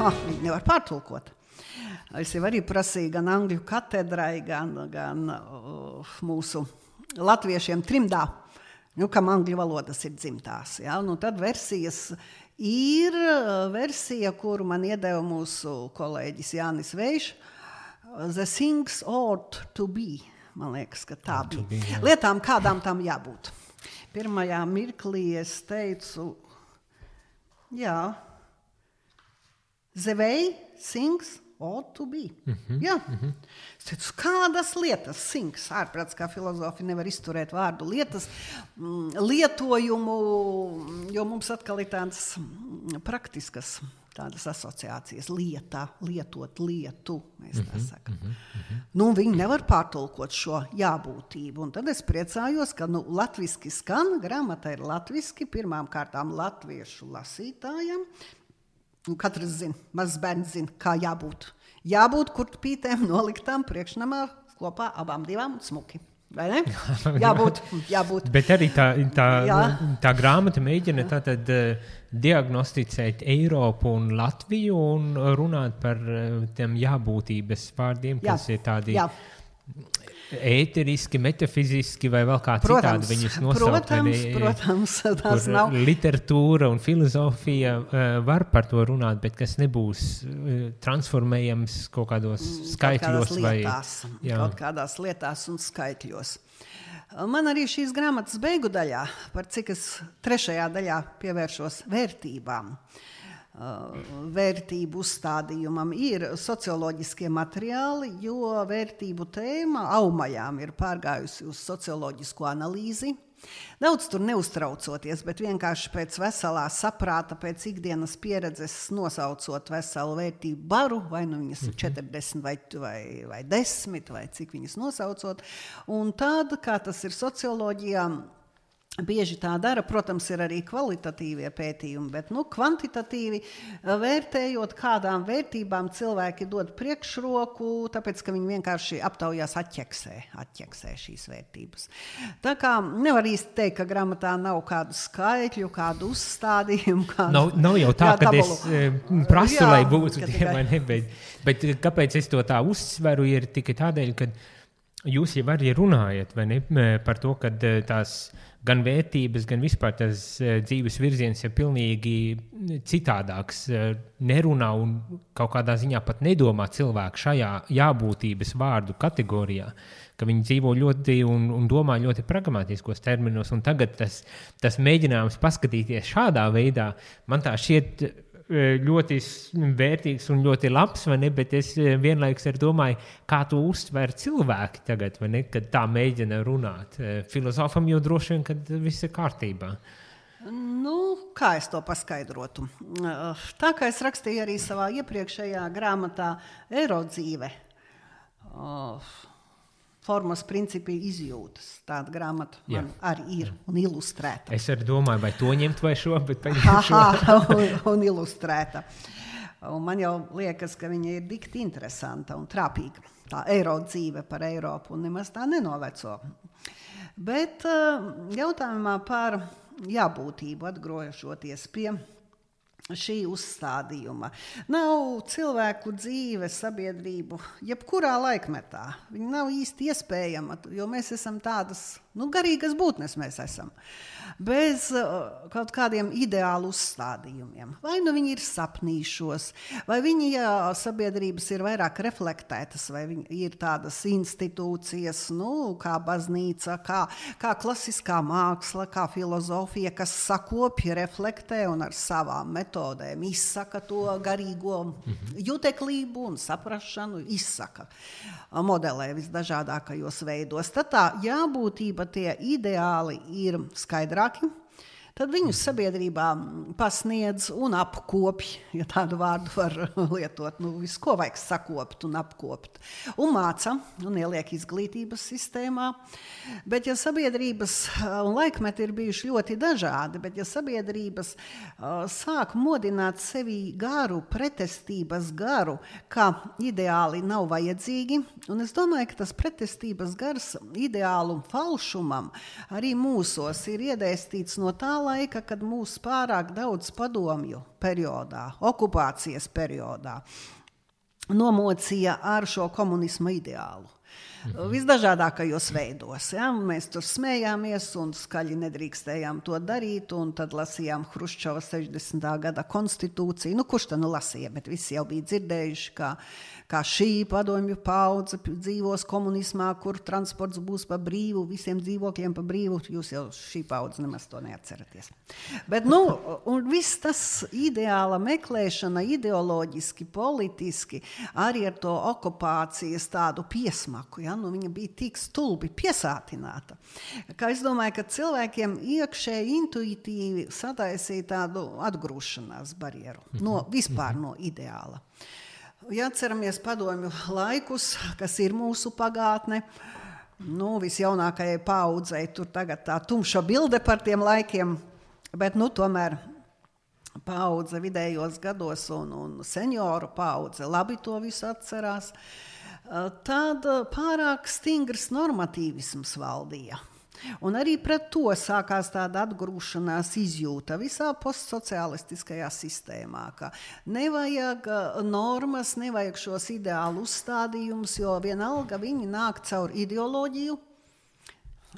aha, viņi nevar pārtulkot. Es jau arī prasīju gan Angļu katedrai, gan mūsu latviešiem trimdā, nu, kam angļu valodas ir dzimtās. Ja? Nu, tad versijas ir versija, kuru man iedeva mūsu kolēģis Jānis Veiš, The things ought to be, man liekas, ka tā bija. Lietām kādām tam jābūt. Pirmajā mirklī es teicu, jā, the way things ought to be. Jā. Es teicu, kādas lietas, things, ārprāts, kā filozofi nevar izturēt vārdu lietas, lietojumu, jo mums atkal ir tādas praktiskas tādas asociācijas, lietā, lietot, lietu, mēs tā sakam. Nu, viņi nevar pārtulkot šo jābūtību, un tad es priecājos, ka, nu, latviski skan, grāmata ir latviski, pirmām kārtām latviešu lasītājiem, un katrs zin, mazs bērns zin, kā jābūt. Jābūt kurpītēm noliktām priekšnamā kopā abām divām smuki. Vai ne? Jābūt. Bet arī tā grāmata mēģina tātad diagnosticēt Eiropu un Latviju un runāt par tiem jābūtības vārdiem, kas ir tādi ēteriski, metafiziski vai vēl kā citādi viņus nosaukt. Protams, tās nav. Literatūra un filozofija var par to runāt, bet kas nebūs transformējams kaut kādos skaitļos. Kaut kādās lietās un skaitļos. Man arī šīs grāmatas beigu daļā, par cik es trešajā daļā pievēršos vērtībām. Vērtību uzstādījumam ir socioloģiskie materiāli, jo vērtību tēma aumajām ir pārgājusi uz socioloģisku analīzi. Daudz tur neuztraucoties, bet vienkārši pēc veselā saprāta, pēc ikdienas pieredzes nosaucot veselu vērtību baru, vai nu viņas 40 vai 10, vai cik viņas nosaucot. Un tad, kā tas ir socioloģijā, bieži tā dara, protams, ir arī kvalitatīvie pētījumi, bet nu, kvantitatīvi vērtējot, kādām vērtībām cilvēki dod priekšroku, tāpēc, ka viņi vienkārši aptaujās atķeksē šīs vērtības. Tā kā nevar īsti teikt, ka grāmatā nav kādu skaitļu, kādu uzstādījumu, kādu tabulu. Nav jau tā, kad es prasu, lai būtu tie vai ne, bet kāpēc es to tā uzsveru, ir tikai tādēļ, ka jūs jau arī runājat, vai ne, par to, ka tās gan vērtības, gan vispār tas dzīves virziens ir pilnīgi citādāks. Nerunā un kaut kādā ziņā pat nedomā cilvēku šajā jābūtības vārdu kategorijā, ka viņi dzīvo ļoti un domā ļoti pragmatiskos terminos. Un tagad tas mēģinājums paskatīties šādā veidā, man tā šķiet ļoti vērtīgs un ļoti labs, vai ne, bet es vienlaikus domāju, kā to uztver cilvēki tagad, vai ne, kad tā mēģina runāt. Filozofam jau droši vien, kad viss ir kārtībā. Nu, kā es to paskaidrotu? Tā kā es rakstīju arī savā iepriekšējā grāmatā Eirodzīve, formas principi izjūtas. Tāda grāmata man arī ir un ilustrēta. Es arī domāju, vai to ņemt vai šo, bet paņem šo. Un ilustrēta. Un man jau liekas, ka viņa ir dikti interesanta un trāpīga. Tā Eirodzīve par Eiropu un nemaz tā nenoveco. Bet jautājumā par jābūtību atgrožoties pie šī uzstādījuma. Nav cilvēku dzīve, sabiedrību, jebkurā laikmetā. Viņa nav īsti iespējama, jo mēs esam tādas, nu, garīgas būtnes mēs esam. Bez kaut kādiem ideālu uzstādījumiem. Vai nu viņi ir sapnīšos, vai viņi, ja sabiedrības ir vairāk reflektētas, vai viņi ir tādas institūcijas, nu, kā baznīca, kā klasiskā māksla, kā filozofija, kas sakopja, reflektē un ar savām metodēm izsaka to garīgo juteklību un saprašanu, izsaka modelē visdažādākajos veidos. Tad tā jābūtība, tie ideāli ir skaidrāki, tad viņus sabiedrībā pasniedz un apkopj, ja tādu vārdu var lietot, nu visu, ko vajag sakopt un apkopt, un māca un ieliek izglītības sistēmā. Bet ja sabiedrības un laikmeti ir bijuši ļoti dažādi, bet ja sabiedrības sāk modināt sevī garu, pretestības garu, kā ideāli nav vajadzīgi, un es domāju, ka tas pretestības gars ideālu falšumam arī mūsos ir iedēstīts no tā, laika, kad mūs pārāk daudz padomju periodā, okupācijas periodā, nomocīja ar šo komunisma ideālu. Visdažādākajos veidos. Ja? Mēs tur smējāmies un skaļi nedrīkstējām to darīt, un tad lasījām Hruščova 60. gada konstitūciju. Nu, kurš tad lasīja, bet visi jau bija dzirdējuši, kā šī padomju paudze dzīvos komunismā, kur transports būs pa brīvu, visiem dzīvokļiem pa brīvu. Jūs jau šī paudze nemaz to neatceraties. Bet, nu, un viss tas ideāla meklēšana ideoloģiski, politiski, arī ar to okupācijas tādu piesmaku, ja? Nu, viņa bija tik stulbi piesātināta, ka es domāju, ka cilvēkiem iekšēji intuitīvi sataisīja tādu atgrūšanās barjeru, vispār no ideāla. Ja atceramies padomju laikus, kas ir mūsu pagātne, visjaunākajai paaudzei tur tagad tā tumša bilde par tiem laikiem, bet tomēr paaudze vidējos gados un senioru paaudze labi to visu atcerās. Tad pārāk stingrs normatīvisms valdīja. Un arī pret to sākās tāda atgrūšanās izjūta visā postsocialistiskajā sistēmā, ka nevajag normas, nevajag šos ideālu uzstādījumus, jo vienalga viņi nāk caur ideoloģiju.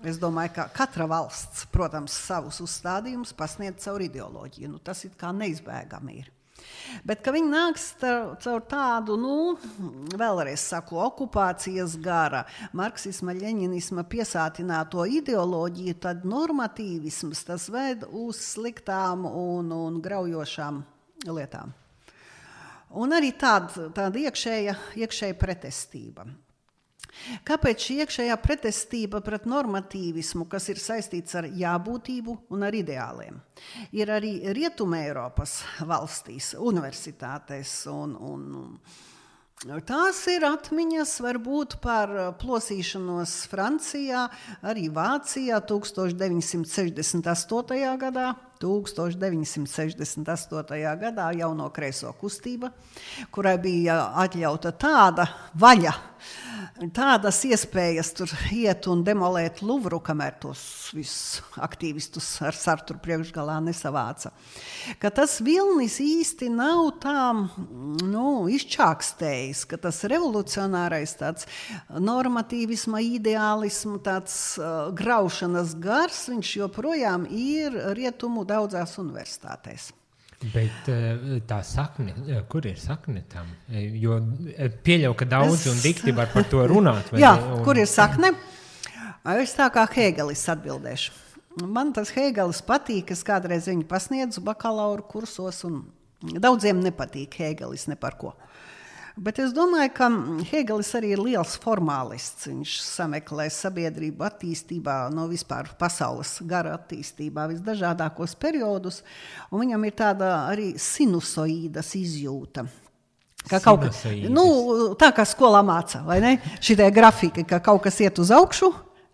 Es domāju, ka katra valsts, protams, savus uzstādījumus pasniedz caur ideoloģiju. Tas it kā neizbēgami ir. Bet, ka viņi nāks caur tādu, vēlreiz saku, okupācijas gara, marksisma, ļeņinisma piesātināto ideoloģiju, tad normatīvisms tas ved uz sliktām un graujošām lietām. Un arī tāda iekšēja pretestība. Kāpēc šī iekšējā pretestība pret normatīvismu, kas ir saistīts ar jābūtību un ar ideāliem? Ir arī Rietumē Eiropas valstīs, universitātēs, un tās ir atmiņas varbūt par plosīšanos Francijā, arī Vācijā 1968. gadā. 1968. gadā jauno kreiso kustība, kurai bija atļauta tāda vaļa, tādas iespējas tur iet un demolēt Luvru, kamēr tos visus aktīvistus ar Sartru priekšgalā nesavāca. Ka tas vilnis īsti nav tām izčākstējis, ka tas revolucionārais tāds normatīvisma, ideālisma, tāds graušanas gars, viņš joprojām ir rietumu daudzās universitātēs. Bet tā sakne, kur ir sakne tam? Jo pieļauju, ka daudz un dikti var par to runāt. Kur ir sakne? Es tā kā Hegelis atbildēšu. Man tas Hegelis patīk, es kādreiz viņu pasniedzu bakalauru kursos, un daudziem nepatīk Hegelis ne par ko. Bet es domāju, ka Hegelis arī ir liels formālists. Viņš sameklē sabiedrību attīstībā, vispār pasaules gara attīstībā, visdažādākos periodus, un viņam ir tāda arī sinusoīdas izjūta. Sinusoīdas? Tā kā skolā māca, vai ne? Šitie grafiki, ka kaut kas iet uz augšu,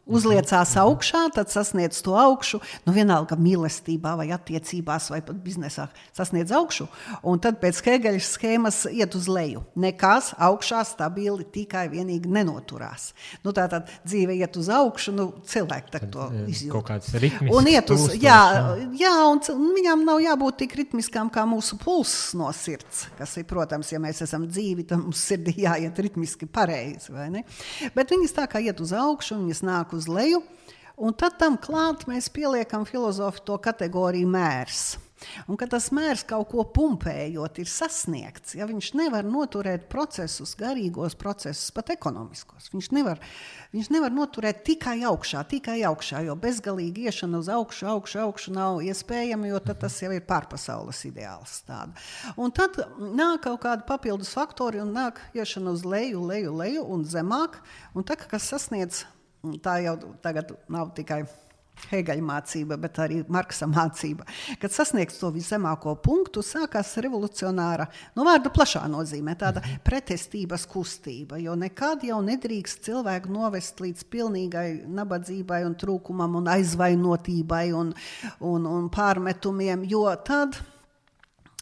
uzliecās augšā, tad sasniedz to augšu, vienalga mīlestībā vai attiecībās vai pat biznesā sasniedz augšu, un tad pēc Hegeļa schēmas iet uz leju. Nekās augšā stabili tikai vienīgi nenoturās. Tātad dzīve iet uz augšu, cilvēki tad to izjūt. Kaut kāds ritmisks pulss. Jā, un viņām nav jābūt tik ritmiskām kā mūsu pulss no sirds, kas ir, protams, ja mēs esam dzīvi, tad mums sirdi jāiet ritmiski pareizi, vai ne? Bet viņas tā kā iet uz augšu, viņas nāk uz leju, un tad tam klāt mēs pieliekam filozofu to kategoriju mērs. Un, kad tas mērs kaut ko pumpējot ir sasniegts, ja viņš nevar noturēt procesus, garīgos procesus, pat ekonomiskos, viņš nevar noturēt tikai augšā, jo bezgalīgi iešana uz augšu nav iespējama, jo tad tas jau ir pārpasaules ideāls tāda. Un tad nāk kaut kādi papildus faktori un nāk iešana uz leju un zemāk, un tā, kas sasniedz. Tā jau tagad nav tikai Hegeļa mācība, bet arī Marksa mācība. Kad sasniegts to viszemāko punktu, sākās revolucionāra, vārda plašā nozīmē, tāda pretestības kustība, jo nekad jau nedrīkst cilvēku novest līdz pilnīgai nabadzībai un trūkumam un aizvainotībai un pārmetumiem, jo tad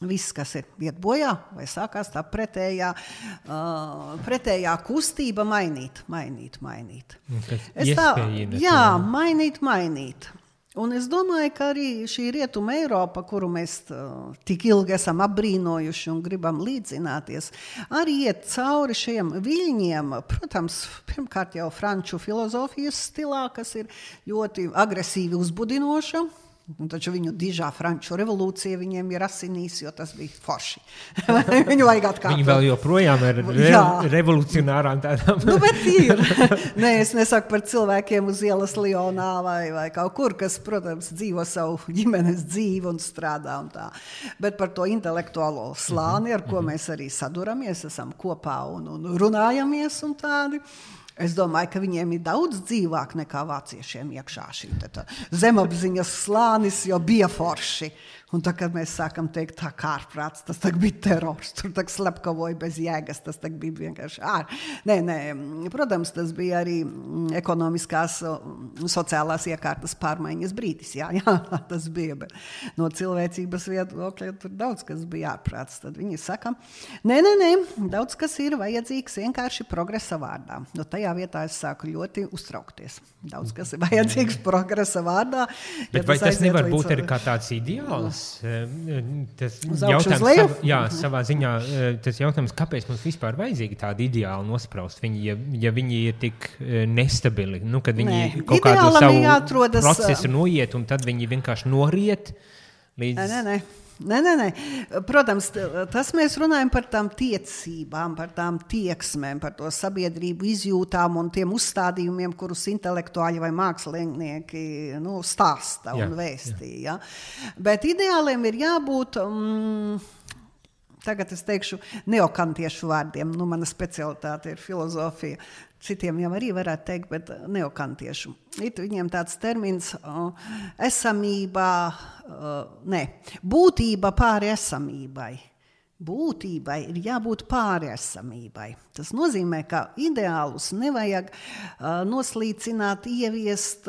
viss, kas ir iet bojā, vai sākās tā pretējā kustība mainīt. Mainīt. Mainīt. Mainīt. Un es domāju, ka arī šī rietuma Eiropa, kuru mēs tik ilgi esam apbrīnojuši un gribam līdzināties, arī iet cauri šiem viļņiem, protams, pirmkārt jau franču filozofijas stilā, kas ir ļoti agresīvi uzbudinoša. Un taču viņu dižā franču revolūcija viņiem ir asinīs, jo tas bija forši. Viņu vajag atkārtot. Viņi vēl joprojām ir revolucionārām tādām. Nu, bet ir. Nē, es nesaku par cilvēkiem uz ielas Lionā vai kaut kur, kas, protams, dzīvo savu ģimenes dzīvi un strādā un tā. Bet par to intelektuālo slāni, ar ko mēs arī saduramies, esam kopā un runājamies un tādi. Es domāju, ka viņiem ir daudz dzīvāk nekā vāciešiem iekšā šī zemapziņas slānis, jo bija forši. Un tā, kad mēs sākam teikt, tā ārprāts, tas tak bija terors, tur tak slepkavoja bez jēgas, tas tak bija vienkārši Nē, protams, tas bija arī ekonomiskās sociālās iekārtas pārmaiņas brīdis, jā, tas bija, bet no cilvēcības viedokļa tur daudz, kas bija ārprāts, tad viņi saka, nē, daudz, kas ir vajadzīgs vienkārši progresa vārdā, no tajā vietā es sāku ļoti uztraukties, daudz, kas ir vajadzīgs progresa vārdā. Bet vai tas nevar būt arī kā tāds ideāls? Tas jautājums, savā ziņā tas jautājums, kāpēc mums vispār vajadzīgi tādi ideāli nospraust, viņi, ja viņi ir tik nestabili, nu, kad viņi kaut kādu savu procesu noiet, un tad viņi vienkārši noriet līdz... Nē. Protams, tas mēs runājam par tām tiecībām, par tām tieksmēm, par to sabiedrību izjūtām un tiem uzstādījumiem, kurus intelektuāļi vai mākslinieki stāsta un vēstī. Ja? Bet ideāliem ir jābūt... Tagad es teikšu neokantiešu vārdiem. Nu, mana specialitāte ir filozofija. Citiem jau arī varētu teikt, bet neokantiešu. Ir viņiem tāds termins esamībā, būtība pāri esamībai. Būtībai ir jābūt pāri esamībai. Tas nozīmē, ka ideālus nevajag noslīcināt, ieviest,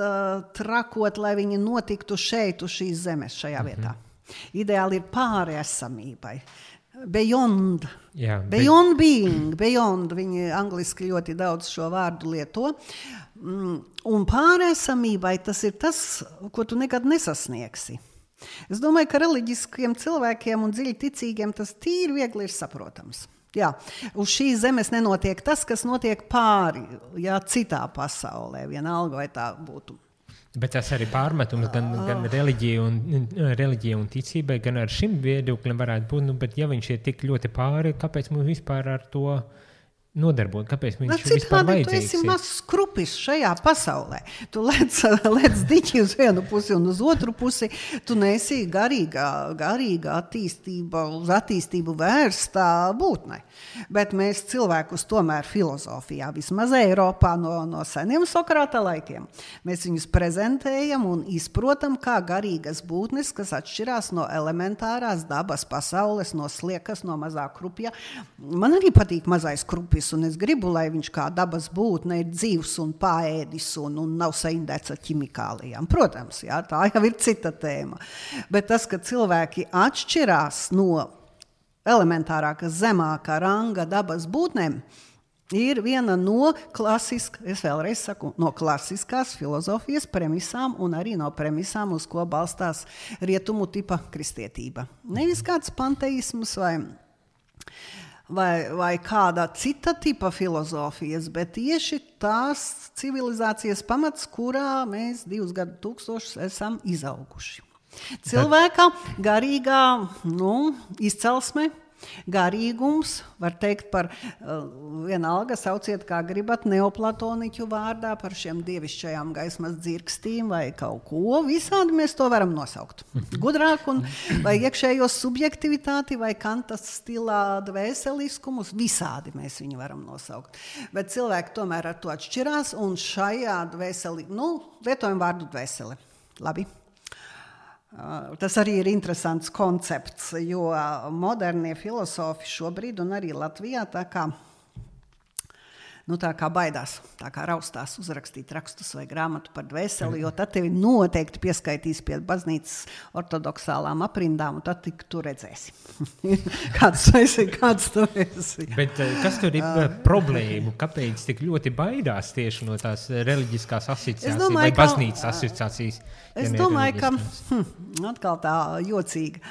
trakot, lai viņi notiktu šeit, uz šīs zemes, šajā vietā. Ideāli ir pāri esamībai. Beyond, beyond being, beyond, viņi angliski ļoti daudz šo vārdu lieto, un pārēsamībai tas ir tas, ko tu nekad nesasniegsi. Es domāju, ka reliģiskiem cilvēkiem un dziļi ticīgiem tas tīri viegli ir saprotams. Jā, uz šīs zemes nenotiek tas, kas notiek pāri, citā pasaulē, vienalga vai tā būtu. Bet tas arī pārmetums gan reliģija un ticībai, gan ar šim viedoklim varētu būt, bet ja viņš ir tik ļoti pāri, kāpēc mums vispār ar to nodarbot, kāpēc viņš vispār vajadzīgs? Tu esi mazs skrupis šajā pasaulē, tu lec diķi uz vienu pusi un uz otru pusi, tu neesi garīgā attīstība, uz attīstību vērstā būtnē. Bet mēs cilvēkus tomēr filozofijā, vismaz Eiropā no seniem Sokrata laikiem. Mēs viņus prezentējam un izprotam kā garīgas būtnes, kas atšķirās no elementārās dabas pasaules, no sliekas, no mazā krupja. Man arī patīk mazais krupis, un es gribu, lai viņš kā dabas būtne ir dzīvs un paēdis un nav saindēts ar ķimikālijām. Protams, tā jau ir cita tēma. Bet tas, ka cilvēki atšķirās no elementārākas, zemākā ranga dabas būtnēm ir viena no klasiskās filozofijas premisām un arī no premisām, uz ko balstās rietumu tipa kristietība. Nevis kāds panteisms vai kāda cita tipa filozofijas, bet tieši tās civilizācijas pamats, kurā mēs 2000 gadus esam izauguši. Cilvēka garīgā izcelsme, garīgums, var teikt par vienalga, sauciet kā gribat neoplatoniķu vārdā, par šiem dievišķajām gaismas dzirkstīm vai kaut ko, visādi mēs to varam nosaukt. Gudrāk un vai iekšējo subjektivitāti vai Kantas stilā dvēseliskumus, visādi mēs viņu varam nosaukt. Bet cilvēki tomēr ar to atšķirās un šajā dvēseli, lietojam vārdu dvēseli. Labi. Tas arī ir interesants koncepts, jo modernie filozofi šobrīd un arī Latvijā tā kā nu, tā kā baidās, tā kā raustās uzrakstīt rakstus vai grāmatu par dvēseli, jo tad tevi noteikti pieskaitīs pie baznīcas ortodoksālām aprindām, un tad tik tu redzēsi. Kāds tu esi. Bet kas tur ir problēmu? Kāpēc tik ļoti baidās tieši no tās reliģiskās asociācijas vai baznīcas asociācijas? Es domāju, ka atkal tā jocīga.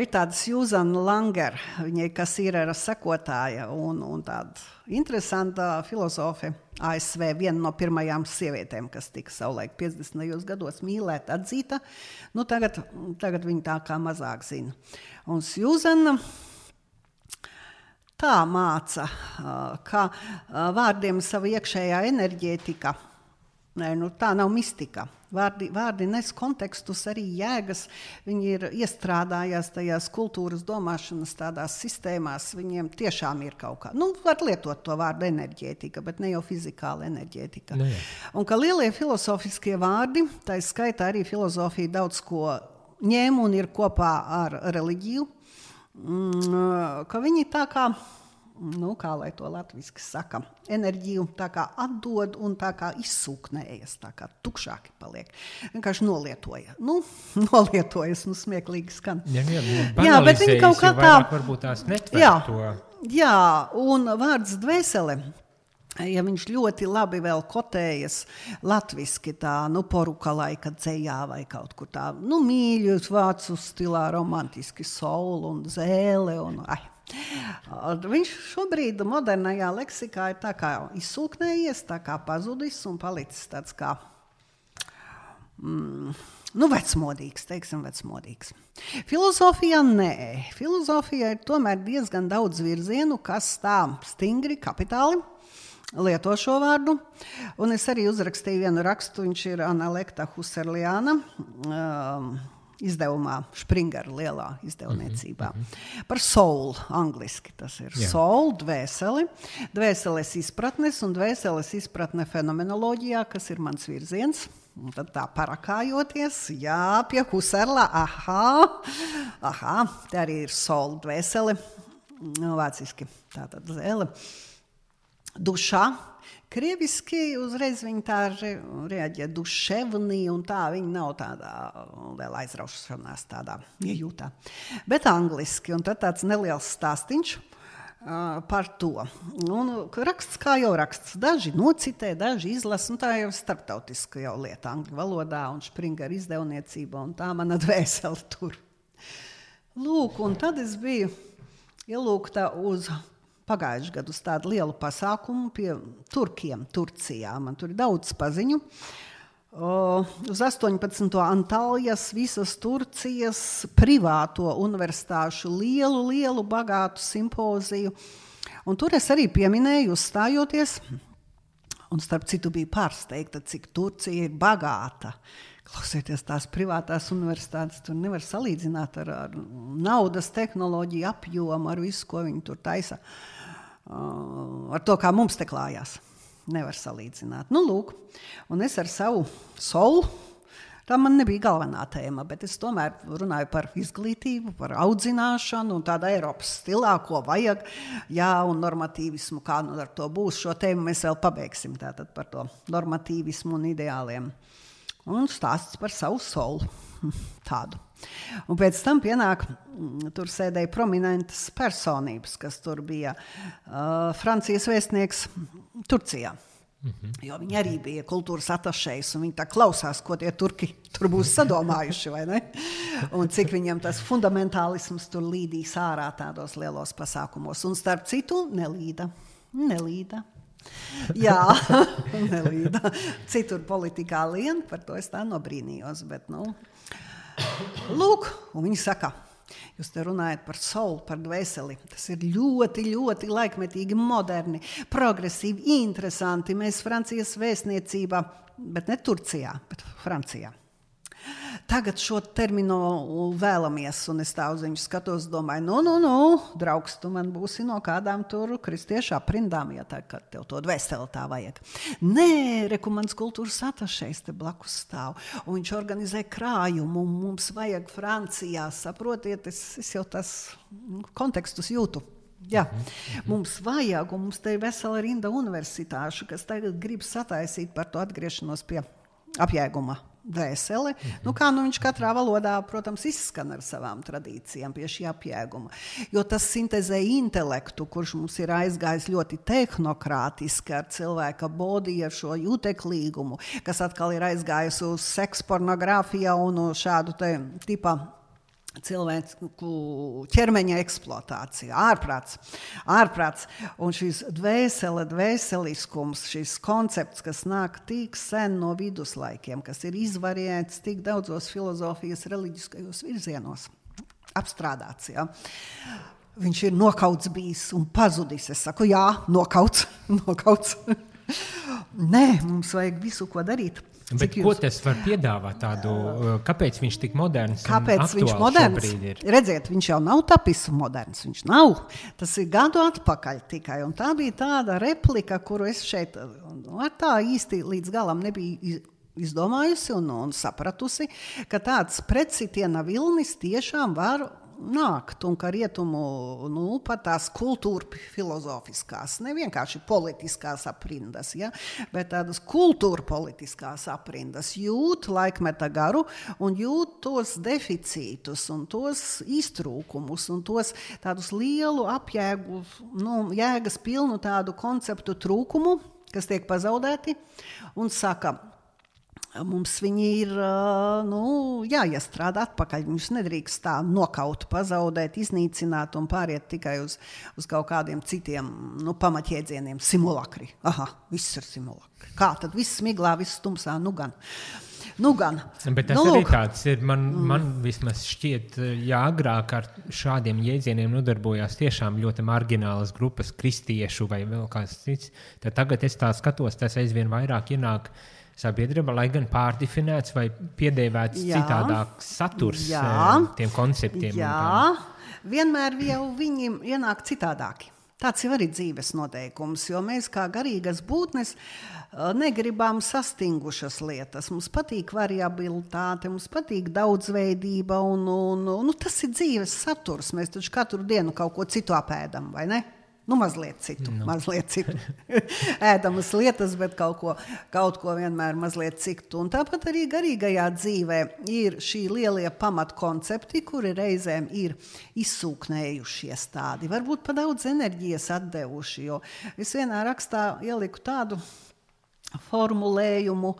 Ir tāda Suzana Langer, viņai kas ir ar sekotāja un tāda interesanta filozofe ASV, viena no pirmajām sievietēm, kas tika savulaik 50. Gados mīlēta, atzīta. Nu, tagad viņa tā kā mazāk zina. Un Suzana tā māca, ka vārdiem sava iekšējā enerģētika, tā nav mistika. Vārdi nes kontekstus, arī jēgas, viņi ir iestrādājās tajās kultūras domāšanas tādās sistēmās, viņiem tiešām ir kaut kā. Nu, var lietot to vārdu enerģētika, bet ne jau fizikāla enerģētika. Ne. Un ka lielie filozofiskie vārdi, tā skaitā arī filozofija daudz ko ņēma un ir kopā ar reliģiju, ka viņi tā kā... Nu, kā lai to latviski saka, enerģiju tā kā atdod un tā kā izsūknējas, tā kā tukšāki paliek. Vienkārši nolietoja. Nu, nolietojas, nu, smieklīgi skan. Jā, bet viņi kaut kā tā... Varbūt tās netver to. Jā, un vārds dvēsele, ja viņš ļoti labi vēl kotējas latviski tā, nu, poruka laika dzējā vai kaut kur tā, nu, mīļus vācu stilā romantiski saule un zēle un... Viņš šobrīd modernajā leksikā ir tā kā izsūknējies, tā kā pazudis un palicis tāds kā, nu, vecmodīgs. Filozofijā nē. Filozofijā ir tomēr diezgan daudz virzienu, kas tā stingri, kapitāli lieto šo vārdu. Un es arī uzrakstīju vienu rakstu, viņš ir analekta Husarliāna, izdevumā, Springer lielā izdevniecībā. Par soul, angliski tas ir. Yeah. Soul, dvēseli, dvēseles izpratnes un dvēseles izpratne fenomenoloģijā, kas ir mans virziens. Un tad tā parakājoties, jā, pie Husarla, aha, te arī ir soul, dvēseli, vāciski, tātad zēle, dušā. Krieviski uzreiz viņi tā reaģē duševnī, un tā viņi nav tādā vēl aizraušanās tādā iejūtā. Bet angliski, un tad tāds neliels stāstiņš par to. Un raksts kā jau raksts, daži nocitē, daži izlas, un tā jau starptautiska jau lieta angļu valodā, un Springer izdevniecība, un tā mana dvēsele tur. Lūk, un tad es biju ielūgta uz... Pagājuši gadu uz tādu lielu pasākumu pie turkiem, Turcijā. Man tur ir daudz paziņu. Uz 18. Antaljas visas Turcijas privāto universitāšu lielu bagātu simpoziju. Un tur es arī pieminēju, uzstājoties, un starp citu biju pārsteigta, cik Turcija ir bagāta. Klausieties, tās privātās universitātes tur nevar salīdzināt ar naudas tehnoloģiju apjomu, ar visu, ko viņi tur taisa, ar to, kā mums te klājās. Nevar salīdzināt. Nu, lūk, un es ar savu soul, tā man nebija galvenā tēma, bet es tomēr runāju par izglītību, par audzināšanu un tādā Eiropas stilā, ko vajag, jā, un normatīvismu, kā nu ar to būs. Šo tēmu mēs vēl pabeigsim tātad par to normatīvismu un ideāliem. Un stāsts par savu solu, tādu. Un pēc tam pienāk, tur sēdēja prominentas personības, kas tur bija Francijas vēstnieks Turcijā. Jo viņi arī bija kultūras atašējis, un viņi tā klausās, ko tie turki tur būs sadomājuši, vai ne? Un cik viņiem tas fundamentālisms tur līdīs ārā tādos lielos pasākumos. Un starp citu, nelīda. Jā, nelīdā. Citur politikā lien, par to es tā nobrīnījos, bet, nu, lūk, un viņi saka, jūs te runājat par soul, par dvēseli, tas ir ļoti laikmetīgi, moderni, progresīvi, interesanti, mēs Francijas vēstniecībā, bet ne Turcijā, bet Francijā. Tagad šo terminu vēlamies, un es tā uz viņu skatos, domāju, draugs, tu man būsi no kādām tur kristiešu aprindām, ja tā, kad tev to dvēseli tā vajag. Nē, rekomends kultūras atašais te blakus stāv, un viņš organizē krājumu, un mums vajag Francijā, saprotiet, es jau tas kontekstus jūtu. Jā, mums vajag, un mums te ir vesela rinda universitāšu, kas tagad grib sataisīt par to atgriešanos pie apjēguma dvēsele. Nu, kā nu viņš katrā valodā, protams, izskan ar savām tradīcijām pie šī apjēguma. Jo tas sintezē intelektu, kurš mums ir aizgājis ļoti tehnokrātiski ar cilvēka bodī, ar šo jūteklīgumu, kas atkal ir aizgājis uz sekspornogrāfijā un šādu te tipa cilvēku ķermeņa eksploatācija, ārprāts. Un šis dvēseliskums, šis koncepts, kas nāk tik sen no viduslaikiem, kas ir izvarēts tik daudzos filozofijas reliģiskajos virzienos, apstrādāts, ja. Viņš ir nokauts bijis un pazudis. Es saku, jā, nokauts. Nē, mums vajag visu, ko darīt. Bet ko tas var piedāvāt tādu, kāpēc viņš tik moderns un aktuāls šobrīd ir? Redziet, viņš jau nav tapis moderns, viņš nav. Tas ir gadu atpakaļ tikai, un tā bija tāda replika, kuru es šeit tā īsti līdz galam nebija izdomājusi un sapratusi, ka tāds pretsitiena vilnis tiešām var nākt, un ka rietumu, pat tās kultūra filozofiskās, ne vienkārši politiskās aprindas, ja, bet tādas kultūra politiskās aprindas jūt laikmeta garu un jūt tos deficītus un tos iztrūkumus un tos tādus lielu apjēgu, jēgas pilnu tādu konceptu trūkumu, kas tiek pazaudēti, un saka, mums viņi ir, jāiestrādā atpakaļ, viņus nedrīkst tā nokaut, pazaudēt, iznīcināt un pāriet tikai uz kaut kādiem citiem, pamatjēdzieniem, simulakri. Aha, viss ir simulakri. Kā tad viss smiglā, viss tumsā, nu gan. Bet tas arī tāds ir, man vismaz šķiet, agrāk ar šādiem jēdzieniem nodarbojās tiešām ļoti marginālas grupas, kristiešu vai vēl kāds cits, tad tagad es tā skatos, tas aizvien vairāk ienāk sabiedrība, lai gan pārdefinēts vai piedēvēts citādāk saturs tiem konceptiem. Jā, vienmēr jau viņi ienāk citādāki. Tāds jau arī dzīves noteikums, jo mēs kā garīgas būtnes negribām sastingušas lietas. Mums patīk variabilitāte, mums patīk daudzveidība, un tas ir dzīves saturs. Mēs taču katru dienu kaut ko citu apēdam, vai ne? Mazliet citu. Ēdamas lietas, bet kaut ko vienmēr mazliet citu. Un tāpat arī garīgajā dzīvē ir šī lielie pamatkoncepti, kuri reizēm ir izsūknējušies tādi, varbūt pa daudz enerģijas atdevuši, jo es vienā rakstā ieliku tādu formulējumu,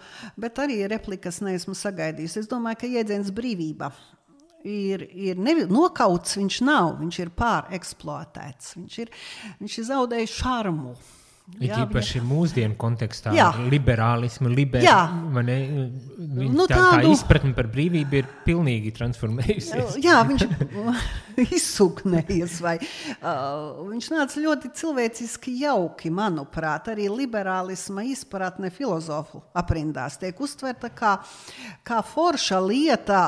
bet arī replikas neesmu sagaidījis. Es domāju, ka jēdziens brīvība ir nokauts, viņš nav, viņš ir pāreksploatēts, viņš ir zaudējis šarmu. Ir īpaši mūsdienu kontekstā, liberālismu, tā izpratne par brīvību ir pilnīgi transformējusies. Jā, viņš izsūknējies, viņš nāca ļoti cilvēciski jauki, manuprāt, arī liberālisma izpratne filozofu aprindās tiek uztverta kā forša lieta,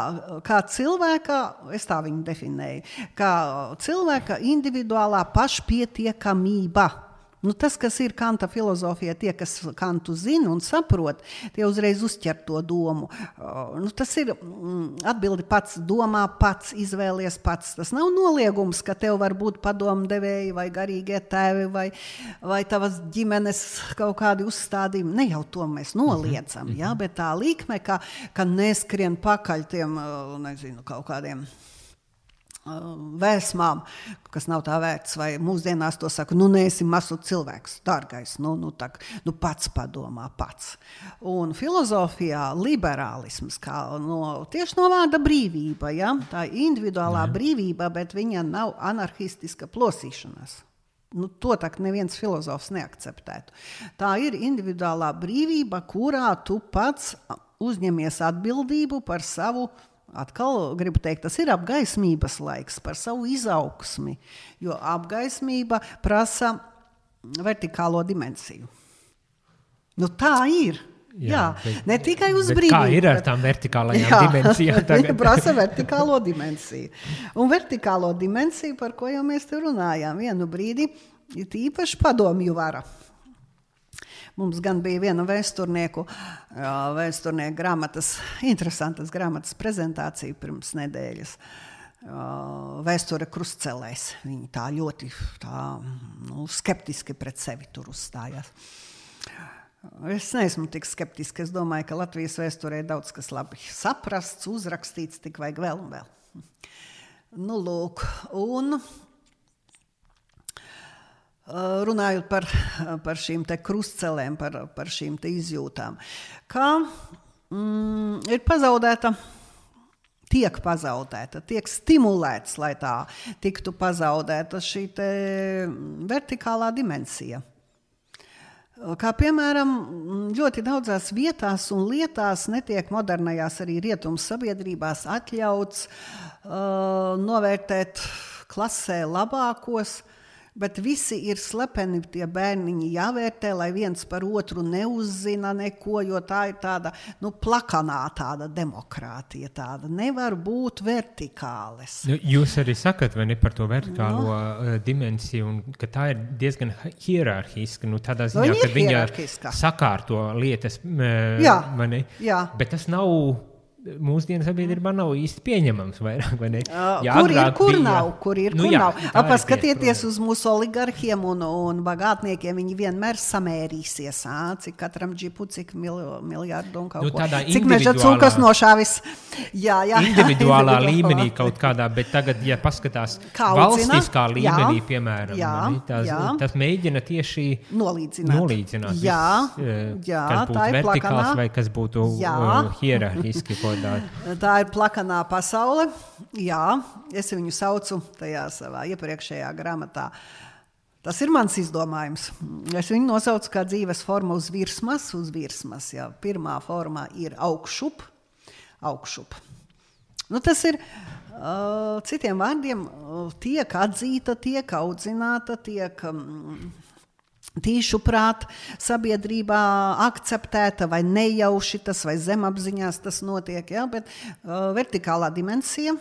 kā cilvēka, es tā viņu definēju, kā cilvēka individuālā pašpietiekamība. Tas, kas ir Kanta filozofijā, tie, kas Kantu zina un saprot, tie uzreiz uzķer to domu. Tas ir atbildi pats, domā pats, izvēlies pats. Tas nav noliegums, ka tev var būt padomdevēji vai garīgie tēvi vai tavas ģimenes kaut kādi uzstādījumi. Ne jau to mēs noliedzam, bet tā līkme, ka neskrien pakaļ tiem, kaut kādiem vēsmām, kas nav tā vērts, vai mūsdienās to saka, neesi masu cilvēks, dārgais, pats padomā, pats. Un filozofijā liberālisms, tieši no vārda brīvība, tā individuālā brīvība, bet viņa nav anarchistiska plosīšanās. To tak neviens filozofs neakceptētu. Tā ir individuālā brīvība, kurā tu pats uzņemies atbildību par savu, atkal gribu teikt, tas ir apgaismības laiks par savu izaugsmi, jo apgaismība prasa vertikālo dimensiju. Tā ir. Bet, ne tikai uz brīvību. Kā ir ar tām vertikālajām dimensijām tagad? Prasa vertikālo dimensiju. Un vertikālo dimensiju, par ko jau mēs te runājām, vienu brīdi ir īpaši padomju vara. Mums gan bija viena vēsturnieku grāmatas, interesantas grāmatas prezentācija pirms nedēļas. Vēsture krustcelēs. Viņi tā ļoti skeptiski pret sevi tur uzstājās. Es neesmu tik skeptiski. Es domāju, ka Latvijas vēsturē daudz kas labi saprasts, uzrakstīts, tik vajag vēl un vēl. Nu, lūk. Un runājot par šīm te krustcelēm, par šīm te izjūtām, kā ir pazaudēta... Tiek pazaudēta, tiek stimulēts, lai tā tiktu pazaudēta šī te vertikālā dimensija. Kā piemēram, ļoti daudzās vietās un lietās netiek modernajās arī rietums sabiedrībās atļauts novērtēt klasē labākos, bet visi ir slepeni tie bērniņi jāvērtē, lai viens par otru neuzzina neko, jo tā ir tāda plakanā tāda demokrātija tāda. Nevar būt vertikāles. Jūs arī sakat, vai ne, par to vertikālo dimensiju, un, ka tā ir diezgan hierarhiska, tādā ziņā, ka viņa sakārto lietas, vai ne? Jā. Bet tas nav... Mūsdienu sabiedrībā nav īsti pieņemams vairāk, vai ne? Kur nav. Paskatieties uz mūsu oligarhiem un bagātniekiem, viņi vienmēr samērīsies, cik katram džipu, cik miljārdu un kaut ko. Cik meža cūkas nošāvis. Individuālā līmenī kaut kādā, bet tagad, ja paskatās valstiskā līmenī, piemēram, tas mēģina tieši nolīdzināt. Kas būtu vertikāls vai kas būtu hierarhiski. Tā ir plakanā pasaule, jā, es viņu saucu tajā savā iepriekšējā grāmatā. Tas ir mans izdomājums. Es viņu nosaucu kā dzīves forma uz virsmas, jā. Pirmā forma ir augšup. Tas ir, citiem vārdiem, tiek atzīta, tiek audzināta, tiek... Tīšuprāt, sabiedrībā akceptēta vai nejauši tas, vai zemapziņās tas notiek, bet vertikālā dimensija,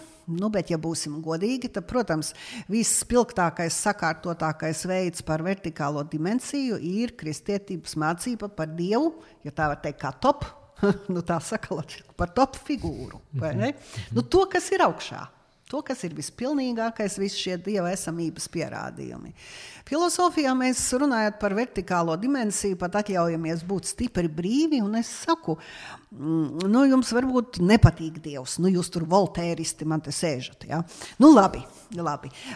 bet ja būsim godīgi, tad, protams, viss spilgtākais, sakārtotākais veids par vertikālo dimensiju ir kristietības mācība par Dievu, ja tā var teikt kā top, tā saka par top figūru, vai ne? To, kas ir augšā. To, kas ir vispilnīgākais, visi šie dieva esamības pierādījumi. Filosofijā mēs runājot par vertikālo dimensiju, pat atļaujamies būt stipri brīvi, un es saku, jums varbūt nepatīk dievs, jūs tur voltēristi man te sēžat, ja? Labi,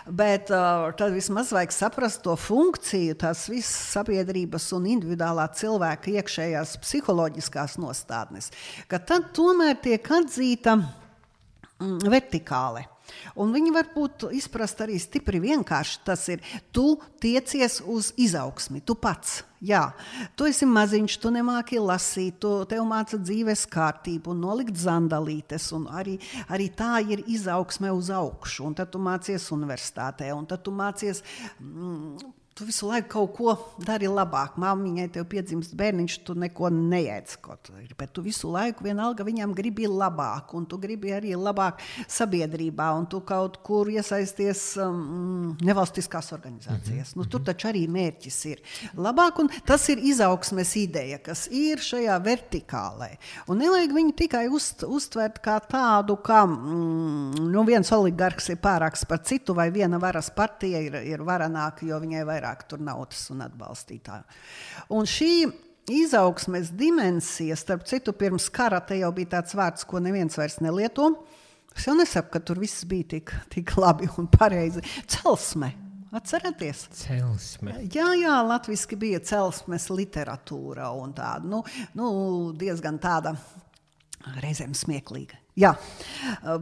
bet tad vismaz vajag saprast to funkciju, tās visas sabiedrības un individuālā cilvēka iekšējās psiholoģiskās nostādnes, ka tad tomēr tiek atzīta vertikāle. Un viņi varbūt izprast arī stipri vienkārši, tas ir, tu tiecies uz izaugsmi, tu pats, tu esi maziņš, tu nemāki lasīt, tev māca dzīves kārtību, nolikt zandalītes, un arī tā ir izaugsme uz augšu, un tad tu mācies universitātē, un tad tu mācies... Tu visu laiku kaut ko dari labāk. Māmiņai tev piedzimst bērniņš, tu neko neēdz, bet tu visu laiku vienalga viņam gribi labāk, un tu gribi arī labāk sabiedrībā, un tu kaut kur iesaisties nevalstiskās organizācijas. Tur taču arī mērķis ir labāk, un tas ir izaugsmes ideja, kas ir šajā vertikālē. Un nevajag viņu tikai uztvert kā tādu, ka viens oligarks ir pārāks par citu, vai viena varas partija ir varanāka, jo viņai vairāk tur naudas un atbalstītāju. Un šī izaugsmes dimensija, starp citu, pirms kara te jau bija tāds vārds, ko neviens vairs nelieto. Es jau nesaku, ka tur viss bija tik labi un pareizi. Celsme. Atceraties? Celsme. Jā, latviski bija celsmes literatūra un tāda, diezgan tāda reizēm smieklīga. Jā,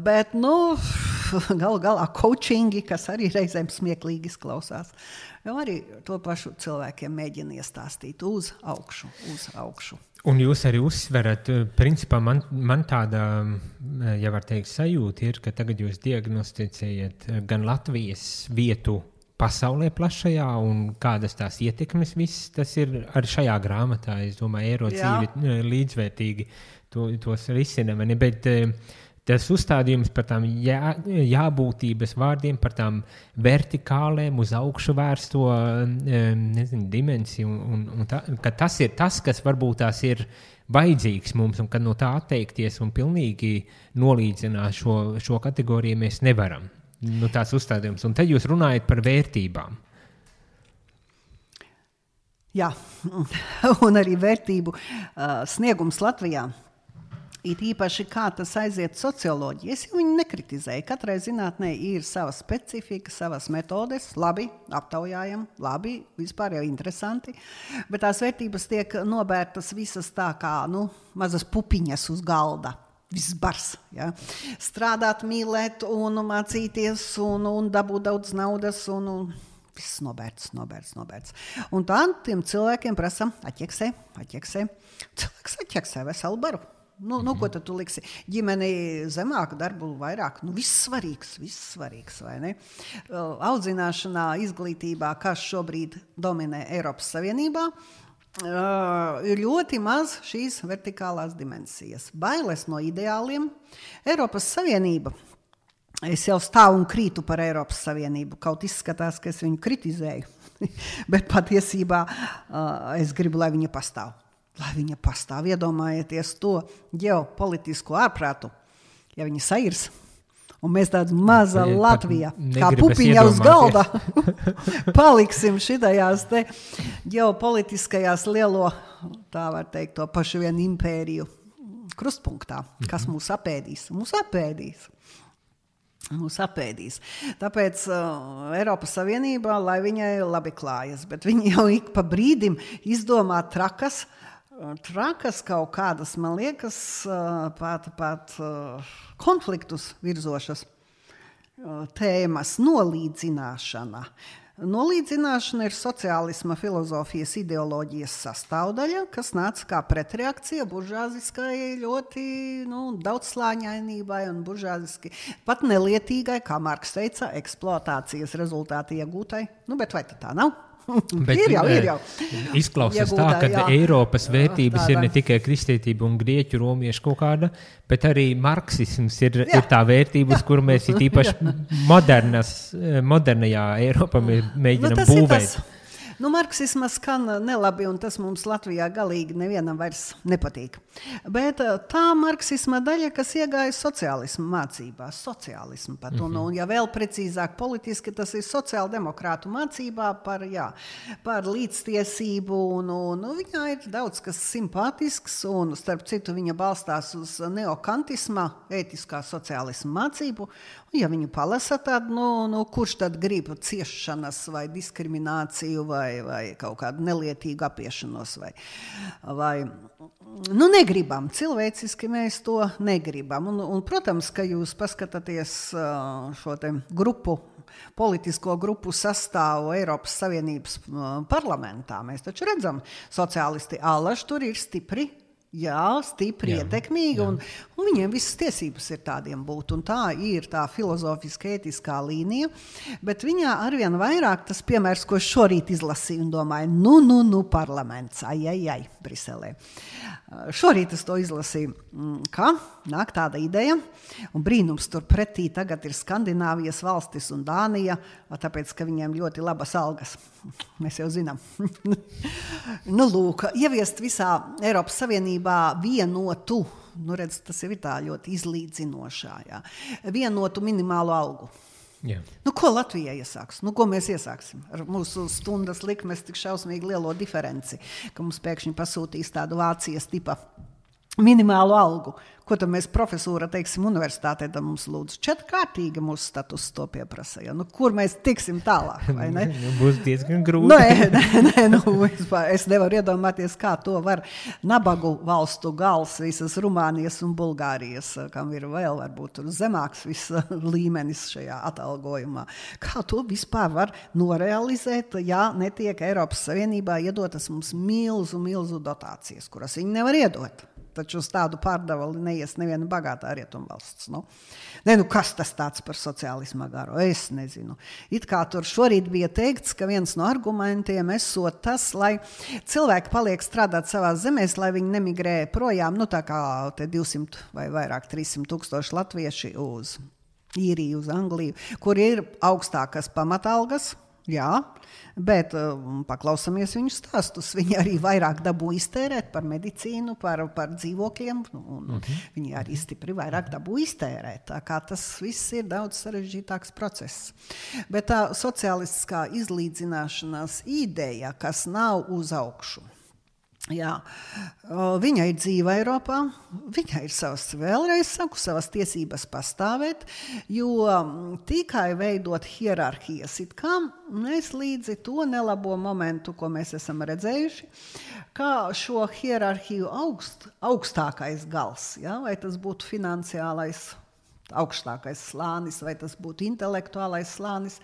bet, galā coachingi, kas arī reizēm smieklīgi izklausās, jau arī to pašu cilvēkiem mēģina iestāstīt uz augšu. Un jūs arī uzsverat, principā man tāda, ja var teikt, sajūta ir, ka tagad jūs diagnosticējat gan Latvijas vietu pasaulē plašajā, un kādas tās ietekmes viss, tas ir arī šajā grāmatā, es domāju, Eiro dzīvi līdzvērtīgi tos risinam, bet Tas uzstādījums par tām jābūtības vārdiem, par tām vertikālēm, uz augšu vērsto dimensiju, un tā, ka tas ir tas, kas varbūt tās ir vajadzīgs mums, un kad no tā atteikties un pilnīgi nolīdzināt šo kategoriju mēs nevaram. No tās uzstādījums. Un tad jūs runājat par vērtībām. Jā, un arī vērtību sniegums Latvijā. It īpaši, kā tas aiziet socioloģija. Es jau viņu nekritizēju. Katrai zinātnē ir sava specifika, savas metodes. Labi, aptaujājam, labi, vispār jau interesanti. Bet tās vērtības tiek nobērtas visas tā kā mazas pupiņas uz galda. Viss bars, ja? Strādāt, mīlēt un mācīties un dabūt daudz naudas un viss nobērts. Un tā tiem cilvēkiem prasa atķeksē. Cilvēks atķeksē veselu baru. Ko tad tu liksi? Ģimeni zemāk, darbu vairāk. Viss svarīgs, vai ne? Audzināšanā, izglītībā, kas šobrīd dominē Eiropas Savienībā, ir ļoti maz šīs vertikālās dimensijas. Bailes no ideāliem. Eiropas Savienība. Es jau stāvu un krītu par Eiropas Savienību. Kaut izskatās, ka es viņu kritizēju. Bet patiesībā es gribu, lai viņa pastāv. Iedomājieties to ģeopolitisko ārprātu, ja viņi sairs. Un mēs tādu mazā Latvijā, kā pupiņa uz galda, paliksim šitās te ģeopolitiskajās lielo, tā var teikt, to pašu vienu impēriju krustpunktā, kas mūs apēdīs. Tāpēc Eiropas Savienībā, lai viņai labi klājas, bet viņi jau ik pa brīdim izdomā trakas kaut kādas, man liekas, pat konfliktus virzošas tēmas, nolīdzināšana. Nolīdzināšana ir sociālisma filozofijas ideoloģijas sastāvdaļa, kas nāca kā pretreakcija buržuāziskai ļoti daudzslāņainībai un buržuāziski pat nelietīgai, kā Marks teica, eksploatācijas rezultāti iegūtai. Bet vai tā nav? Bet ir jau. Izklausās iegūtā, tā, ka Eiropas vērtības ir ne tikai kristietība un grieķu romiešu kaut kāda, bet arī marksisms ir tā vērtības, kur mēs ir īpaši modernajā Eiropā mēģinam būvēt. Marksismas skan nelabi, un tas mums Latvijā galīgi nevienam vairs nepatīk. Bet tā marksisma daļa, kas iegāja sociālismu mācībā, un ja vēl precīzāk politiski, tas ir sociāldemokrātu mācībā par līdztiesību, un viņā ir daudz kas simpātisks, un starp citu viņa balstās uz neokantismā, ētiskā sociālismu mācību, un ja viņu palasa tad, kurš tad grib ciešanas vai diskrimināciju vai kaut kādu nelietīgu apiešanos, vai negribam, cilvēciski mēs to negribam. Un, protams, ka jūs paskatāties šo te politisko grupu sastāvu Eiropas Savienības parlamentā, mēs taču redzam, sociālisti allaž tur ir stipri ietekmīgi, un viņiem visas tiesības ir tādiem būt, un tā ir tā filozofiska, ētiskā līnija, bet viņā arvien vairāk tas piemērs, ko šorīt izlasīju un domāju, parlaments, Briselē. Šorīt es to izlasīju, ka nāk tāda ideja, un brīnums tur pretī tagad ir Skandināvijas valstis un Dānija, tāpēc, ka viņiem ļoti labas algas, mēs jau zinām. Ieviest visā Eiropas Savienībā vienotu, tas ir tā ļoti izlīdzinošā, vienotu minimālu algu. Yeah. Ko Latvijai iesāks? Ko mēs iesāksim? Ar mūsu stundas likmes tik šausmīgi lielo diferenci, ka mums pēkšņi pasūtīs tādu Vācijas tipa minimālu algu. Ko tad mēs profesūra, teiksim, universitātē, tad mums lūdzu četrkārtīgi mūsu status to pieprasa. Kur mēs tiksim tālāk, vai ne? Būs diezgan grūti. Es nevaru iedomāties, kā to var nabagu valstu gals visas Rumānijas un Bulgārijas, kam ir vēl varbūt zemāks viss līmenis šajā atalgojumā. Kā to vispār var norealizēt, ja netiek Eiropas Savienībā iedotas mums milzu dotācijas, kuras viņi nevar iedot. taču uz tādu pārdevali neies neviena bagātā rietumvalsts. Nu. Ne, nu kas tas tāds par sociālismu garo? Es nezinu. It kā tur šorīt bija teikts, ka viens no argumentiem esot tas, lai cilvēki paliek strādāt savā zemēs, lai viņi nemigrē projām, nu tā kā te 200 vai vairāk 300 tūkstoši latvieši uz Īriju, uz Angliju, kur ir augstākas pamatalgas, jā, bet paklausamies viņu stāstus. Viņi arī vairāk dabū iztērēt par medicīnu, par dzīvokļiem. Viņi arī stipri vairāk dabū iztērēt. Tā kā tas viss ir daudz sarežģītāks process. Bet tā sociālistiskā izlīdzināšanās ideja, kas nav uz augšu. Jā, viņa ir dzīva Eiropā, viņa ir savas, vēlreiz saku, savas tiesības pastāvēt, jo tikai veidot hierarhijas it kā mēs līdzi to nelabo momentu, ko mēs esam redzējuši, kā šo hierarhiju augstākais gals, jā, vai tas būtu finansiālais augstākais slānis, vai tas būtu intelektuālais slānis,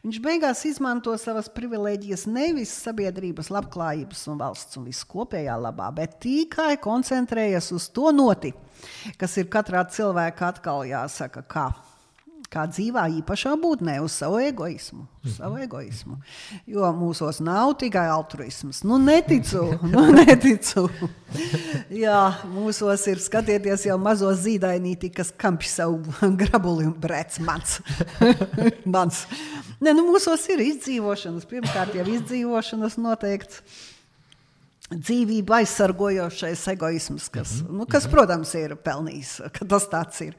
viņš beigās izmanto savas privilēģijas nevis sabiedrības, labklājības un valsts un visu kopējā labā, bet tikai koncentrējas uz to noti, kas ir katrā cilvēka atkal jāsaka, kā dzīvā īpašā būtnē, uz savu egoismu. Jo mūsos nav tikai altruisms. Nu, neticu. Jā, mūsos ir, skatieties, jau mazo zīdainīti, kas kampi savu grabuli un brēc mans. Ne, nu, mūsos ir izdzīvošanas, pirmkārt jau izdzīvošanas noteikts. Dzīvību aizsargojošais egoisms, kas, protams, ir pelnījis, ka tas tāds ir.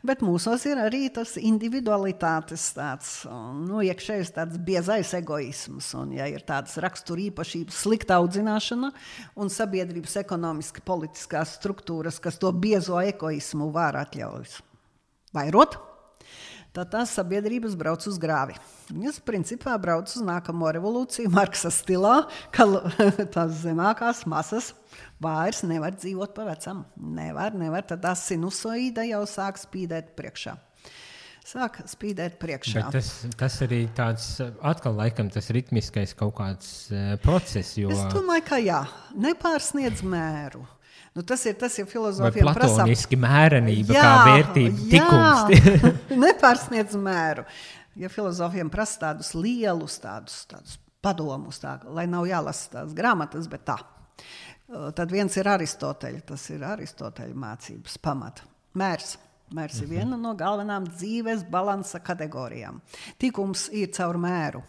Bet mūsos ir arī tas individualitātes tāds, nu, iekšējais tāds biezais egoisms. Un, ja ir tādas raksturīpašības slikta audzināšana un sabiedrības ekonomiski politiskās struktūras, kas to biezo egoismu var atļaujas vairot, tad tās sabiedrības brauc uz grāvi. Viņas, principā, brauc uz nākamo revolūciju Marksa stilā, ka tās zemākās masas vairs nevar dzīvot pa vecam. Nevar, tad tā sinusoīda jau sāk spīdēt priekšā. Bet tas arī tāds, atkal laikam, tas ritmiskais kaut kāds process, jo... Es domāju, ka jā, nepārsniedz mēru. Nu, tas ir filozofiem prasām. Vai platoniski mērenība, jā, kā vērtība, tikums. Jā, nepārsniedz mēru. Ja filozofiem prasa tādus lielus, tādus padomus, tā, lai nav jālasa tās grāmatas, bet tā. Tad viens ir Aristoteļa, tas ir Aristoteļa mācības pamata. Mērs. Mērs ir viena no galvenām dzīves balansa kategorijām. Tikums ir caur mēru.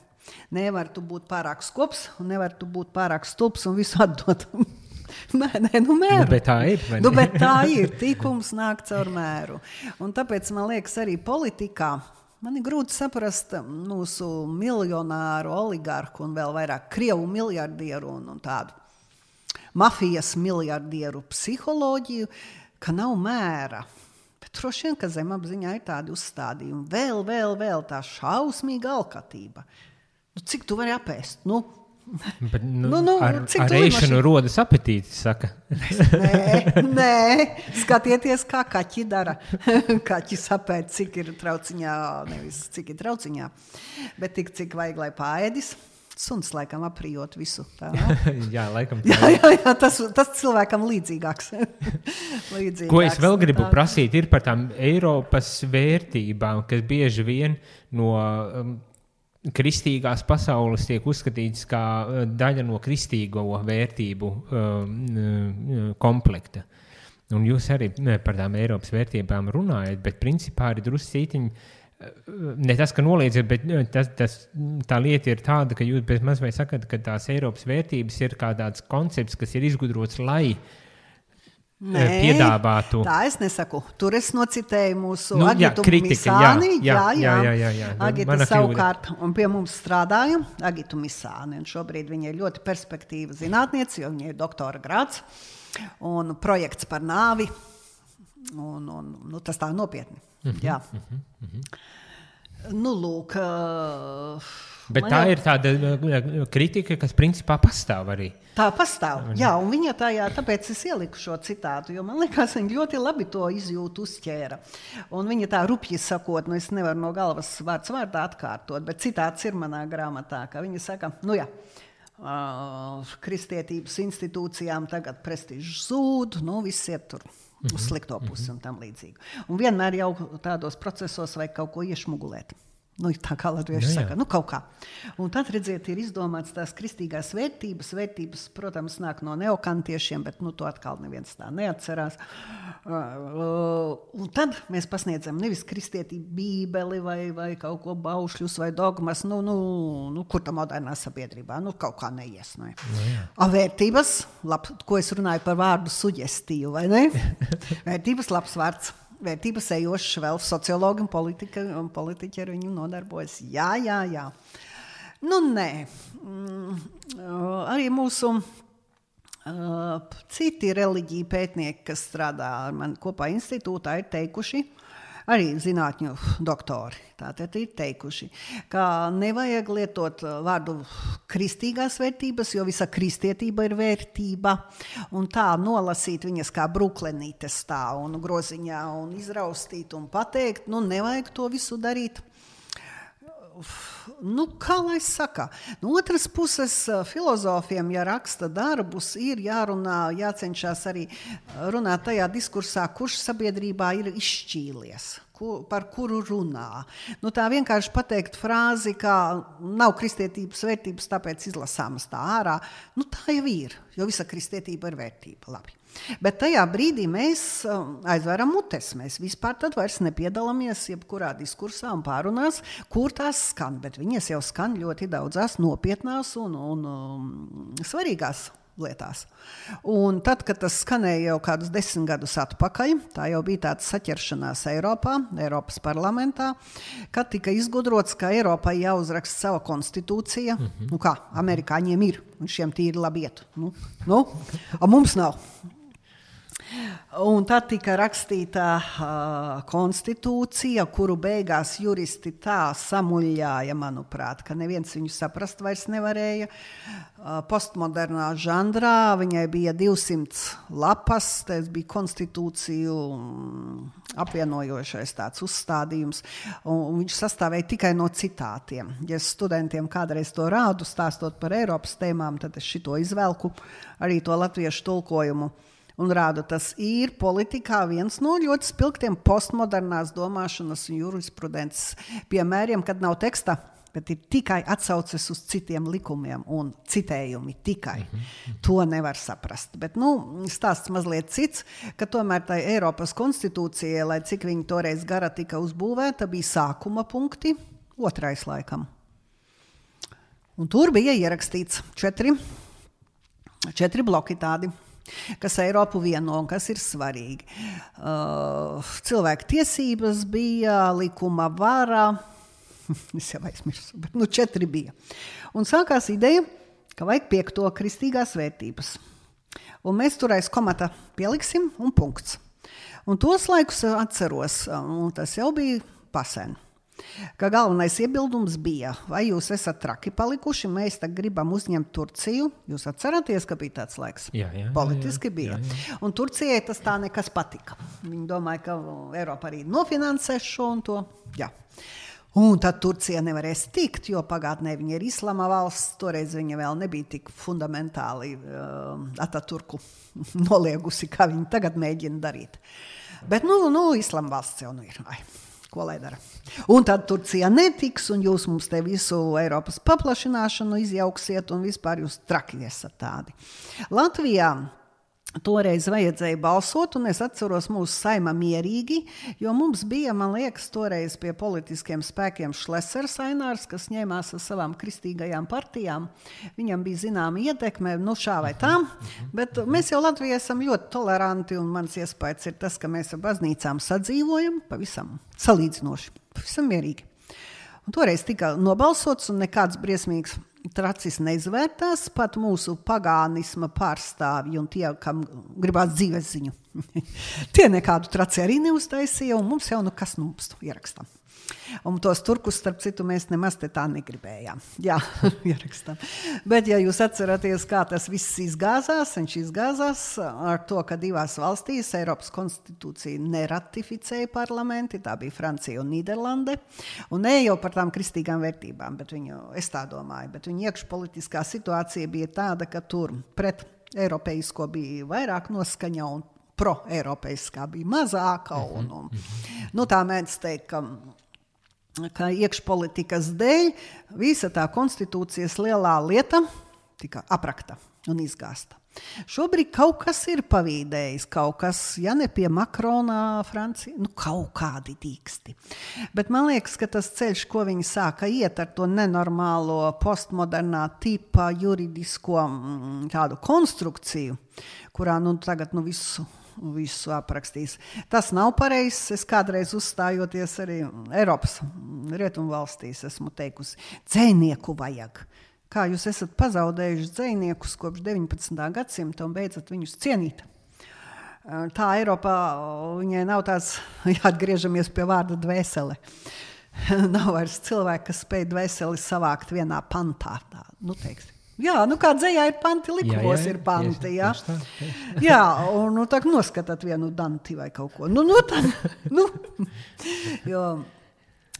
Nevar tu būt pārāk skops, un nevar tu būt pārāk stulps un visu atdot. Mēru. Bet tā ir. Tikums nāk caur mēru. Un tāpēc, man liekas, arī politikā man ir grūti saprast mūsu miljonāru, oligarku un vēl vairāk krievu miljardieru un tādu mafijas miljardieru psiholoģiju, ka nav mēra. Bet droši vien, ka zemapziņā ir tādi uzstādījumi. Vēl tā šausmīga alkatība. Nu, cik tu vari apēst? Nu, bet, ar ēšanu rodas apetīti, saka. Nē, skatieties, kā kaķi dara. Kaķi sapēt, cik ir trauciņā, bet tik, cik vajag, lai pāēdis. Suns laikam aprijot visu. Tā, jā, laikam tā. Jā, tas cilvēkam līdzīgāks. Ko es vēl gribu prasīt, ir par tām Eiropas vērtībām, kas bieži vien no... kristīgās pasaules tiek uzskatīts kā daļa no kristīgo vērtību komplekta. Un jūs arī par tām Eiropas vērtībām runājat, bet principā arī druscītiņi, ne tas, ka noliedzat, bet tā lieta ir tāda, ka jūs bez maz vai sakat, ka tās Eiropas vērtības ir kā tāds koncepts, kas ir izgudrots, lai piedāvātu. Tā es nesaku. Tur es nocitēju mūsu Agitu Misāni. Jā. Agita savukārt un pie mums strādāja Agitu Misāne. Un šobrīd viņa ir ļoti perspektīva zinātniece, jo viņa ir doktora grāds un projekts par nāvi. Un, nu, tas tā nopietni. Jā. Nu, lūk. Bet tā ir tāda kritika, kas principā pastāv arī. Tā pastāv, jā, un viņa tajā, tāpēc es ieliku šo citātu, jo man liekas, viņa ļoti labi to izjūtu uzķēra. Un viņa tā rupji sakot, es nevaru no galvas vārdā atkārtot, bet citāts ir manā grāmatā, ka viņa saka, nu jā, kristietības institūcijām tagad prestižs zūd, nu, viss iet tur uz slikto pusi un tam līdzīgi. Un vienmēr jau tādos procesos vajag kaut ko iešmugulēt. Nu, tā kā latvieši saka, nu, kaut kā. Un tad, redziet, ir izdomāts tās kristīgās vērtības. Vērtības, protams, nāk no neokantiešiem, bet, nu, to atkal neviens tā neatcerās. Un tad mēs pasniedzam nevis kristietību bībeli vai kaut ko baušļus vai dogmas, nu, kur tā modernā sabiedrībā, nu, kaut kā neiesnoja. A vērtības, labs, ko es runāju par vārdu suģestīvu, vai ne? Vērtības labs vārds. Vērtības ejošs vēl sociologi un politiķi ar viņu nodarbojas. Jā. Nu, nē. Arī mūsu citi reliģiju pētnieki, kas strādā ar mani kopā institūtā, ir teikuši, arī zinātņu doktori, tātad ir teikuši, ka nevajag lietot vārdu kristīgās vērtības, jo visa kristietība ir vērtība, un tā nolasīt viņas kā bruklenītes tā un groziņā un izraustīt un pateikt, nu nevajag to visu darīt. Nu, kā lai saka? No otras puses, filozofiem, ja raksta darbus, ir jārunā, jācenšās arī runāt tajā diskursā, kurš sabiedrībā ir izšķīlies, par kuru runā. Nu, tā vienkārši pateikt frāzi, ka nav kristietības vērtības, tāpēc izlasāmas tā ārā. Nu, tā jau ir, jo visa kristietība ir vērtība, labi. Bet tajā brīdī mēs aizvēram mutes, mēs vispār tad vairs nepiedalāmies jebkurā diskursā un pārunās, kur tās skan, bet viņas jau skan ļoti daudzās nopietnās un svarīgās lietās. Un tad, kad tas skanēja jau kādus 10 gadus atpakaļ, tā jau bija tāda saķeršanās Eiropā, Eiropas parlamentā, kad tika izgudrots, ka Eiropai jāuzraksta sava konstitūcija, nu kā, amerikāņiem ir, un šiem tīri labi iet, nu, a mums nav. Un tā tika rakstīta konstitūcija, kuru beigās juristi tā samuļļāja, manuprāt, ka neviens viņu saprast vairs nevarēja. Postmodernā žandrā viņai bija 200 lapas, tas bija konstitūciju apvienojošais tāds uzstādījums, un viņš sastāvēja tikai no citātiem. Ja studentiem kādreiz to rādu, stāstot par Eiropas tēmām, tad es šito izvelku arī to latviešu tulkojumu. Un rādu, tas ir politikā viens no ļoti spilgtiem postmodernās domāšanas un jurisprudences piemēriem, kad nav teksta, bet ir tikai atsauces uz citiem likumiem un citējumi tikai. To nevar saprast. Bet, nu, stāsts mazliet cits, ka tomēr tai Eiropas konstitūcija, lai cik viņa toreiz gara tika uzbūvēta, bija sākuma punkti, otrais laikam. Un tur bija ierakstīts 4 bloki tādi, kas Eiropu vieno un kas ir svarīgi. Cilvēku tiesības bija, likuma vara, es jau aizmirsu, bet 4 bija. Un sākās ideja, ka vajag 5. kristīgās vērtības. Un mēs tur aiz komata pieliksim un punkts. Un tos laikus atceros, un tas jau bija pasen. Ka galvenais iebildums bija, vai jūs esat traki palikuši, mēs tagad gribam uzņemt Turciju. Jūs atceraties, ka bija tāds laiks? Jā. Politiski bija. Jā. Un Turcijai tas tā nekas patika. Viņi domāja, ka Eiropa arī nofinansēs šo un to. Jā. Un tad Turcija nevarēs tikt, jo pagātnē viņa ir islama valsts, toreiz viņa vēl nebija tik fundamentāli Ataturku noliegusi, kā viņi tagad mēģina darīt. Bet, nu, islama valsts jau ir. Ai. Ko lai dara? Un tad Turcija netiks, un jūs mums te visu Eiropas paplašināšanu izjauksiet, un vispār jūs traki esat tādi. Latvijā toreiz vajadzēja balsot, un es atceros mūsu saima mierīgi, jo mums bija, man liekas, toreiz pie politiskiem spēkiem Schlesers Ainārs, kas ņēmās ar savām kristīgajām partijām. Viņam bija zināma ietekme, nu šā vai tā, bet mēs jau Latvijā esam ļoti toleranti, un mans iespējas ir tas, ka mēs ar baznīcām sadzīvojam, pavisam salīdzinoši, pavisam mierīgi. Un toreiz tika nobalsots, un nekāds briesmīgs tracis neizvērtās, pat mūsu pagānisma pārstāvji un tie, kam gribās dzīves ziņu. Tie nekādu traci arī neuztaisīja, un mums jau, nu kas mums ierakstām. Un tos turkus, starp citu, mēs nemaz te tā negribējām. Jā, ierakstam. Bet, ja jūs atceraties, kā tas viss izgāzās, viņš izgāzās ar to, ka divās valstīs Eiropas konstitūcija neratificēja parlamenti, tā bija Francija un Nīderlande, un ne jau par tām kristīgām vērtībām, bet viņu, es tā domāju, bet viņa iekšpolitiskā situācija bija tāda, ka tur pret eiropeisko bija vairāk noskaņa un pro-eiropeiskā bija mazāka, un tā mēdz teikt, ka iekšpolitikas dēļ visa tā konstitūcijas lielā lieta tika aprakta un izgāsta. Šobrīd kaut kas ir pavīdējis, kaut kas, ja ne pie Makronā, Francija, kaut kādi dīksti. Bet man liekas, ka tas ceļš, ko viņi sāka iet ar to nenormālo postmodernā tipa juridisko tādu konstrukciju, kurā tagad visu aprakstīs. Tas nav pareizs. Es kādreiz uzstājoties arī Eiropas rietumvalstīs esmu teikusi, dzejnieku vajag. Kā jūs esat pazaudējuši dzejniekus kopš 19. gadsimta un beidzat viņus cienīt? Tā Eiropā viņai nav tāds, atgriežamies pie vārda dvēsele. Nav vairs cilvēki, kas spēj dvēseli savākt vienā pantā. Teiksim. Jā, kā dzejā ir panti, likumos ir panti, jā. Jā, un tā noskatāt vienu danti vai kaut ko.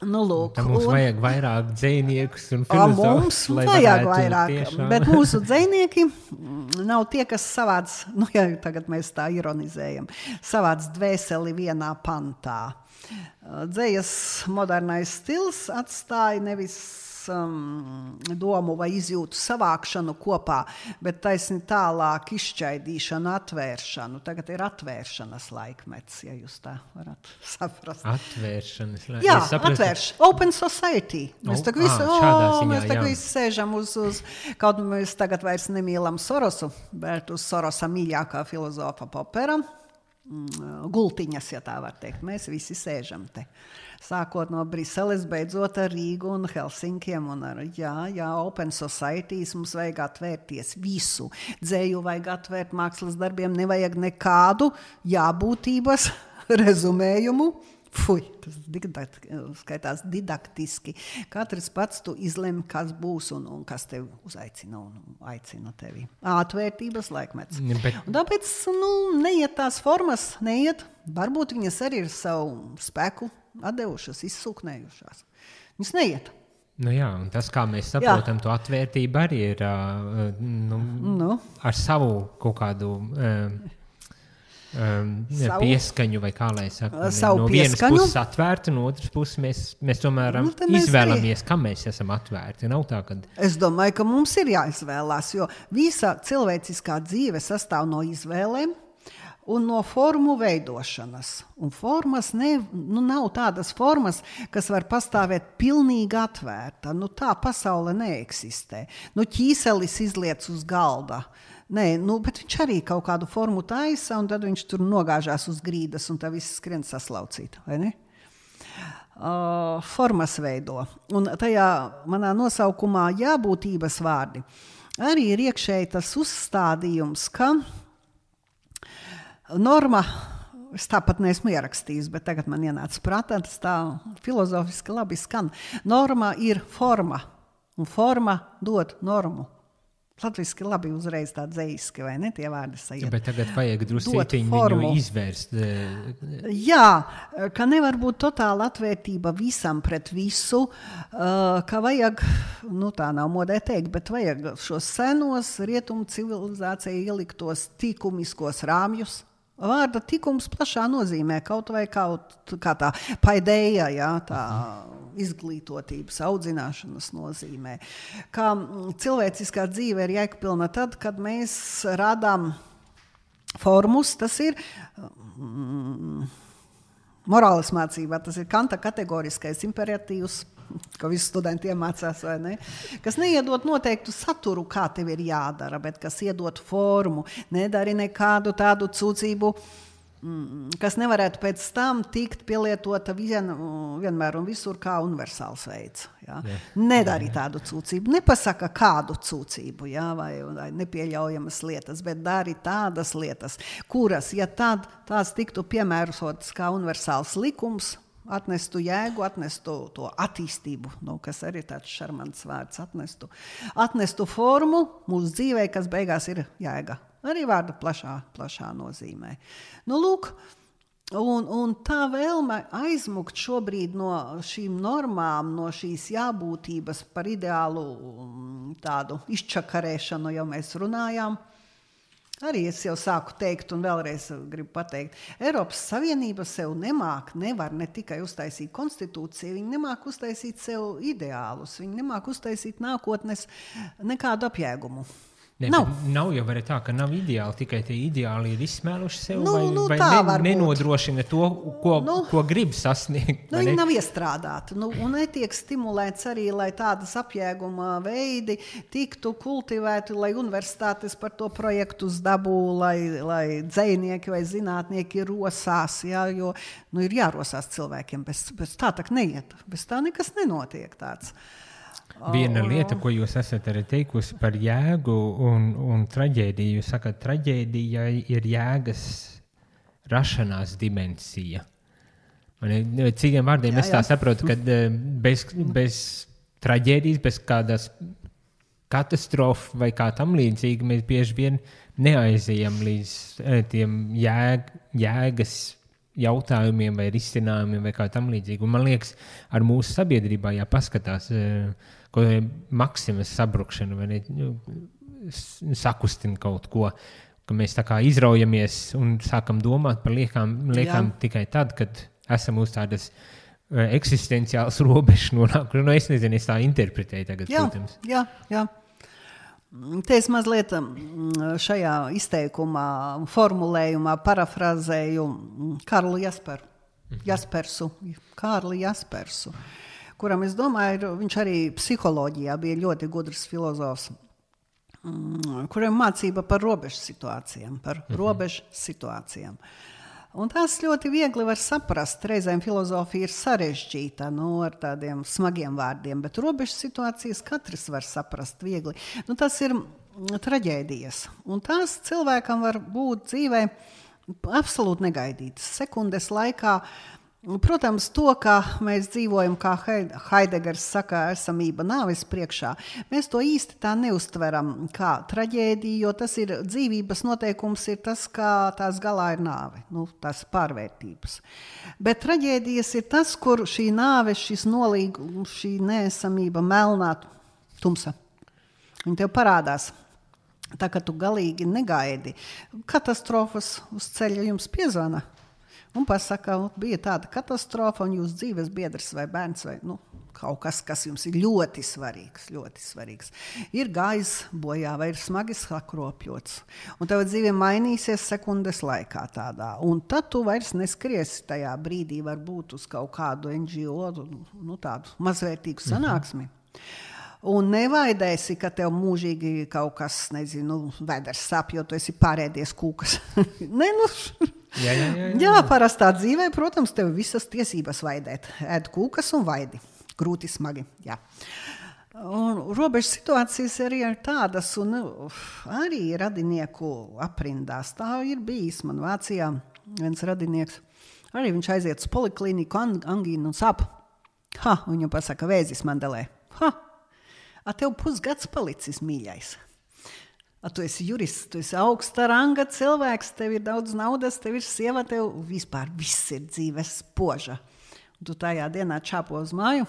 Lūk. Mums vajag vairāk dzejniekus un filozofus. Mums vajag vairāk, bet mūsu dzejnieki nav tie, kas savāds, tagad mēs tā ironizējam, savāds dvēseli vienā pantā. Dzejas modernais stils atstāja nevis domu vai izjūtu savākšanu kopā, bet taisni tālāk izšķaidīšanu, atvēršanu. Tagad ir atvēršanas laikmets, ja jūs tā varat saprast. Atvēršanas laikmets. Jā, Open society. Mēs tagad visi sēžam uz kaut mēs tagad vairs nemīlam Sorosu, bet uz Sorosa mīļākā filozofa Popera. Gultiņas, ja tā var teikt. Mēs visi sēžam te. Sākot no Briseles, beidzot ar Rīgu un Helsinkiem. Open societies mums vajag atvērties visu. Dzēju vajag atvērt mākslas darbiem, nevajag nekādu jābūtības rezumējumu. Fuj, tas skaitās didaktiski. Katrs pats tu izlem, kas būs un kas tevi uzaicina un aicina tevi. Atvērtības laikmets. Un tāpēc neiet tās formas, neiet. Varbūt viņas arī ir savu spēku atdevušas, izsūknējušās. Viņas neiet. Jā, un tas, kā mēs saprotam, to atvērtību arī ir ar savu kaut kādu... pieskaņu, vai kā lai saka, no vienas puses atvērti, no otras puses mēs tomēr izvēlamies, kam mēs esam atvērti. Nav tā, kad... Es domāju, ka mums ir jāizvēlās, jo visa cilvēciskā dzīve sastāv no izvēlēm un no formu veidošanas. Un formas nav tādas formas, kas var pastāvēt pilnīgi atvērta. Tā pasaule neeksistē. Ķīselis izliec uz galda. Nē, bet viņš arī kaut kādu formu taisa, un tad viņš tur nogāžās uz grīdas, un tā viss skrien saslaucīt, vai ne? Formas veido. Un tajā manā nosaukumā jābūtības vārdi arī ir iekšēji tas uzstādījums, ka norma, es tāpat neesmu ierakstījis, bet tagad man ienāca prātā, tas tā filozofiski labi skan. Norma ir forma, un forma dod normu. Latviski labi uzreiz tā dzējiski, vai ne, tie vārdi sajiet. Bet tagad vajag drusītiņu viņu izvērst. Jā, ka nevar būt totāla atvērtība visam pret visu, ka vajag, tā nav modē teikt, bet vajag šos senos rietumu civilizācijai ieliktos tikumiskos rāmjus. Vārda tikums plašā nozīmē kaut kā tā paideja, tā izglītotības, audzināšanas nozīmē. Kā cilvēciskā dzīve ir jēgpilna tad, kad mēs rādām formus, tas ir morāles mācībā, tas ir Kanta kategoriskais imperatīvs, ko visi studenti iemācās, vai ne? Kas neiedot noteiktu saturu, kā tev ir jādara, bet kas iedot formu, nedari nekādu tādu cūcību, kas nevarētu pēc tam tikt pielietota vienmēr un visur kā universāls veids. Nedari tādu cūcību, nepasaka kādu cūcību, vai nepieļaujamas lietas, bet dari tādas lietas, kuras, ja tās tiktu piemērotas kā universāls likums, atnestu jēgu, atnestu to attīstību, nu, kas arī tāds šarmants vārds, atnestu formu mūsu dzīvē, kas beigās ir jēga. Arī vārda plašā nozīmē. Nu, lūk, un tā vēlme aizmukt šobrīd no šīm normām, no šīs jābūtības par ideālu tādu izčakarēšanu, jau mēs runājām, arī es jau sāku teikt un vēlreiz gribu pateikt, Eiropas Savienība sev nevar ne tikai uztaisīt konstitūciju, viņi nemāk uztaisīt sev ideālus, viņi nemāk uztaisīt nākotnes nekādu apjēgumu. Ne, nav jau arī tā, ka nav ideāli, tikai tie ideāli ir izsmēluši sev vai nenodrošina to, ko grib sasniegt. Viņi nav iestrādāti un netiek stimulēts arī, lai tādas apjēguma veidi tiktu kultivēti, lai universitātes par to projektus dabū, lai dzejnieki vai zinātnieki rosās, jo ir jārosās cilvēkiem, bez tā tak neiet, bez tā nekas nenotiek tāds. Viena lieta, ko jūs esat arī teikusi par jēgu un traģēdiju, jūs sakat, traģēdijai ir jēgas rašanās dimensija. Citiem vārdiem es tā saprotu, ka bez traģēdijas, bez kādas katastrofas vai kā tam līdzīgi, mēs bieži vien neaizejam līdz tiem jēgas jautājumiem vai risinājumiem vai kā tam līdzīgi. Un man liekas, ar mūsu sabiedrībā jāpaskatās, ko maksimas sabrukšana vai sakustina kaut ko, ka mēs tā kā izraujamies un sākam domāt par liekām tikai tad, kad esam uz tādas eksistenciālas robežas nonākuši. Nu, es nezinu, es tā interpretēju tagad, protams. Jā. Te es mazliet šajā izteikumā, formulējumā parafrazēju Karlu Jaspersu, kuram, es domāju, viņš arī psiholoģijā bija ļoti gudrs filozofs, kuriem mācība par robežu situācijām. Un tās ļoti viegli var saprast, reizēm filozofija ir sarežģīta, ar tādiem smagiem vārdiem, bet robežu situācijas katrs var saprast viegli. Tas ir traģēdijas, un tās cilvēkam var būt dzīvē absolūti negaidītas. Sekundes laikā, protams, to, ka mēs dzīvojam, kā Heidegers saka, esamība nāves priekšā, mēs to īsti tā neuztveram kā traģēdiju, jo tas ir dzīvības noteikums, ir tas, kā tās galā ir nāve, tās pārvērtības. Bet traģēdijas ir tas, kur šī nāve, šī neesamība, melnā tumsa, viņa tev parādās. Tā, ka tu galīgi negaidi. Katastrofas uz ceļa jums piezvana. Un pasaka, bija tāda katastrofa, un jūs dzīves biedrs vai bērns vai kaut kas, kas jums ir ļoti svarīgs. Ir gājis bojā vai ir smagi sakropļots. Un tev dzīve mainīsies sekundes laikā tādā. Un tad tu vairs neskriesi tajā brīdī, varbūt uz kaut kādu NGO, tādu mazvērtīgu sanāksmi. Un nevaidēsi, ka tev mūžīgi kaut kas, vedars sāp, jo tu esi pārēdies kūkas. Jā, parastā dzīvē, protams, tev visas tiesības vaidēt. Ēd kūkas un vaidi. Grūti, smagi, jā. Un robežu situācijas arī ir tādas, un arī radinieku aprindās. Tā ir bijis man Vācijā viens radinieks. Arī viņš aiziet uz polikliniku, angīnu un sāp. Viņa pasaka, vēzis Mandelē. A tev pusgads palicis, mīļais. Tu esi jurists, tu esi augsta ranga cilvēks, tev ir daudz naudas, tev ir sieva, tev vispār viss ir dzīves spoža. Un tu tajā dienā čāpo uz māju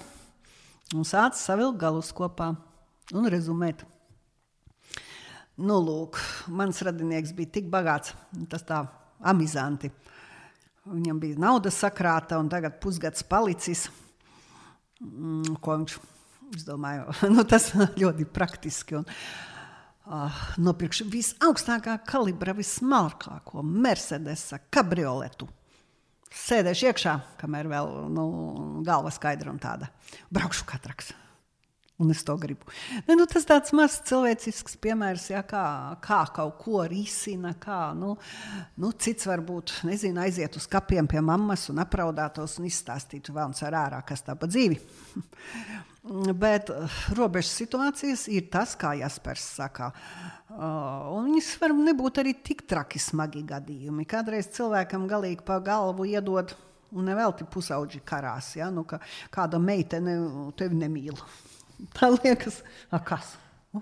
un sāc savilkt galus kopā un rezumēt. Lūk, mans radinieks bija tik bagāts, tas tā amizanti. Viņam bija nauda sakrāta un tagad pusgads palicis, ko viņš, es domāju, tas ļoti praktiski un... nopirkšu visaugstākā kalibra, vismalkāko Mercedesa kabrioletu. Sēdēšu iekšā, kamēr vēl galva skaidra un tāda. Braukšu katraks. Un es to gribu. Tas tāds mazs cilvēcisks piemērs, kā kaut ko risina, kā, cits varbūt, aiziet uz kapiem pie mammas un apraudātos un izstāstītu vēl un cer ārā, kas tā pa dzīvi. Bet robežas situācijas ir tas, kā Jaspers saka. Un viņas var nebūt arī tik traki smagi gadījumi. Kādreiz cilvēkam galīgi pa galvu iedod Un nevelti pusauģi karās, ja? Nu, ka kāda meitene tevi nemīla. Tā liekas, kas?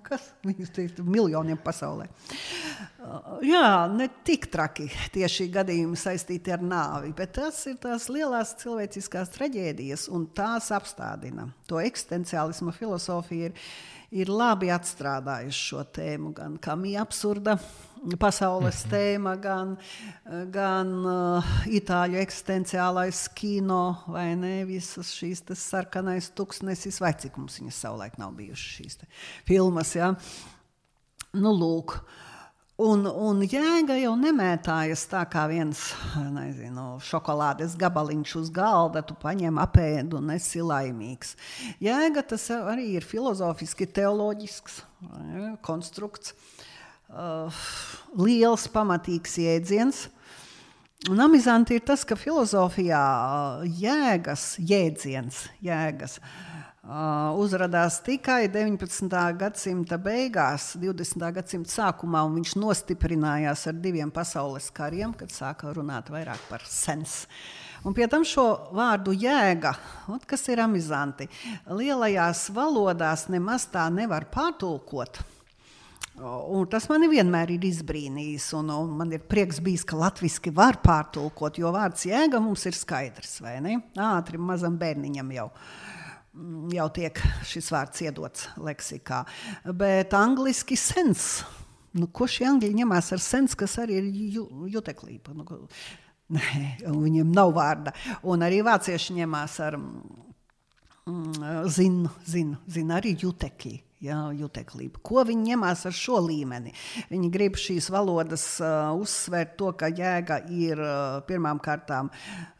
Kas? Viņas teikt miljoniem pasaulē. Jā, ne tik traki tieši gadījumi saistīti ar nāvi, bet tas ir tās lielās cilvēciskās traģēdijas, un tās apstādina. To eksistenciālisma filosofija ir labi atstrādājusi šo tēmu, gan kamija absurda pasaules tēma, gan itāļu eksistenciālais kino, vai ne, visas šīs tas sarkanais tuksnesis, vai cik mums viņas savulaik nav bijušas šīs filmas, ja? Nu, lūk. Un jēga jau nemētājas tā kā viens, nezinu, šokolādes gabaliņš uz galda, tu paņem apēdu un esi laimīgs. Jēga tas arī ir filozofiski, teoloģisks konstrukts. Liels, pamatīgs jēdziens. Un amizanti ir tas, ka filozofijā jēgas uzradās tikai 19. gadsimta beigās, 20. gadsimta sākumā, un viņš nostiprinājās ar 2 pasaules kariem, kad sāka runāt vairāk par sens. Un pie tam šo vārdu jēga, kas ir amizanti, lielajās valodās nemaz tā nevar pārtulkot. Un tas mani vienmēr ir izbrīnījis, un man ir prieks bijis, ka latviski var pārtulkot, jo vārds jēga mums ir skaidrs, vai ne? Ātri mazam bērniņam jau tiek šis vārds iedots leksikā. Bet angliski sens. Nu, ko šie angļi ņemās ar sens, kas arī ir juteklība? Nu, nē, viņiem nav vārda. Un arī vācieši ņemās ar zinu, arī jutekļi. Jā, juteklība. Ko viņi ņemās ar šo līmeni? Viņi grib šīs valodas uzsvērt to, ka jēga ir pirmām kārtām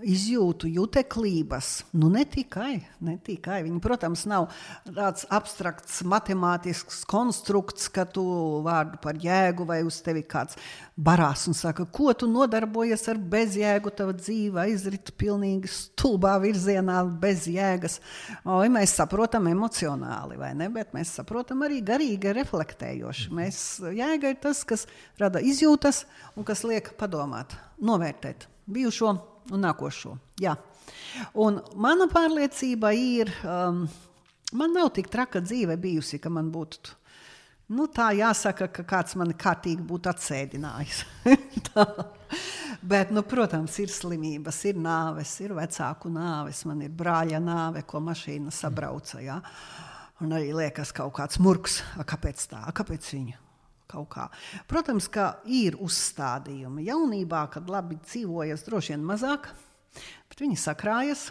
izjūtu juteklības. Nu, ne tikai. Viņi, protams, nav tāds abstrakts matemātisks konstrukts, ka tu vārdu par jēgu vai uz tevi kāds barās un saka, ko tu nodarbojies ar bezjēgu, tava dzīve aizrit pilnīgi stulbā virzienā bez jēgas. O, mēs saprotam emocionāli, vai ne? Bet mēs saprotam. Protams, arī garīgi reflektējoši. Jēga ir tas, kas rada izjūtas un kas liek padomāt, novērtēt bijušo un nākošo. Jā. Un mana pārliecība ir, man nav tik traka dzīve bijusi, ka man būtu, nu tā jāsaka, ka kāds mani kārtīgi būtu atsēdinājis. Bet, nu, protams, ir slimības, ir nāves, ir vecāku nāves, man ir brāļa nāve, ko mašīna sabrauca, jā. Un arī liekas kaut kāds murks, kāpēc tā, kāpēc viņa, kaut kā. Protams, ka ir uzstādījumi jaunībā, kad labi dzīvojas droši vien mazāk, bet viņi sakrājas.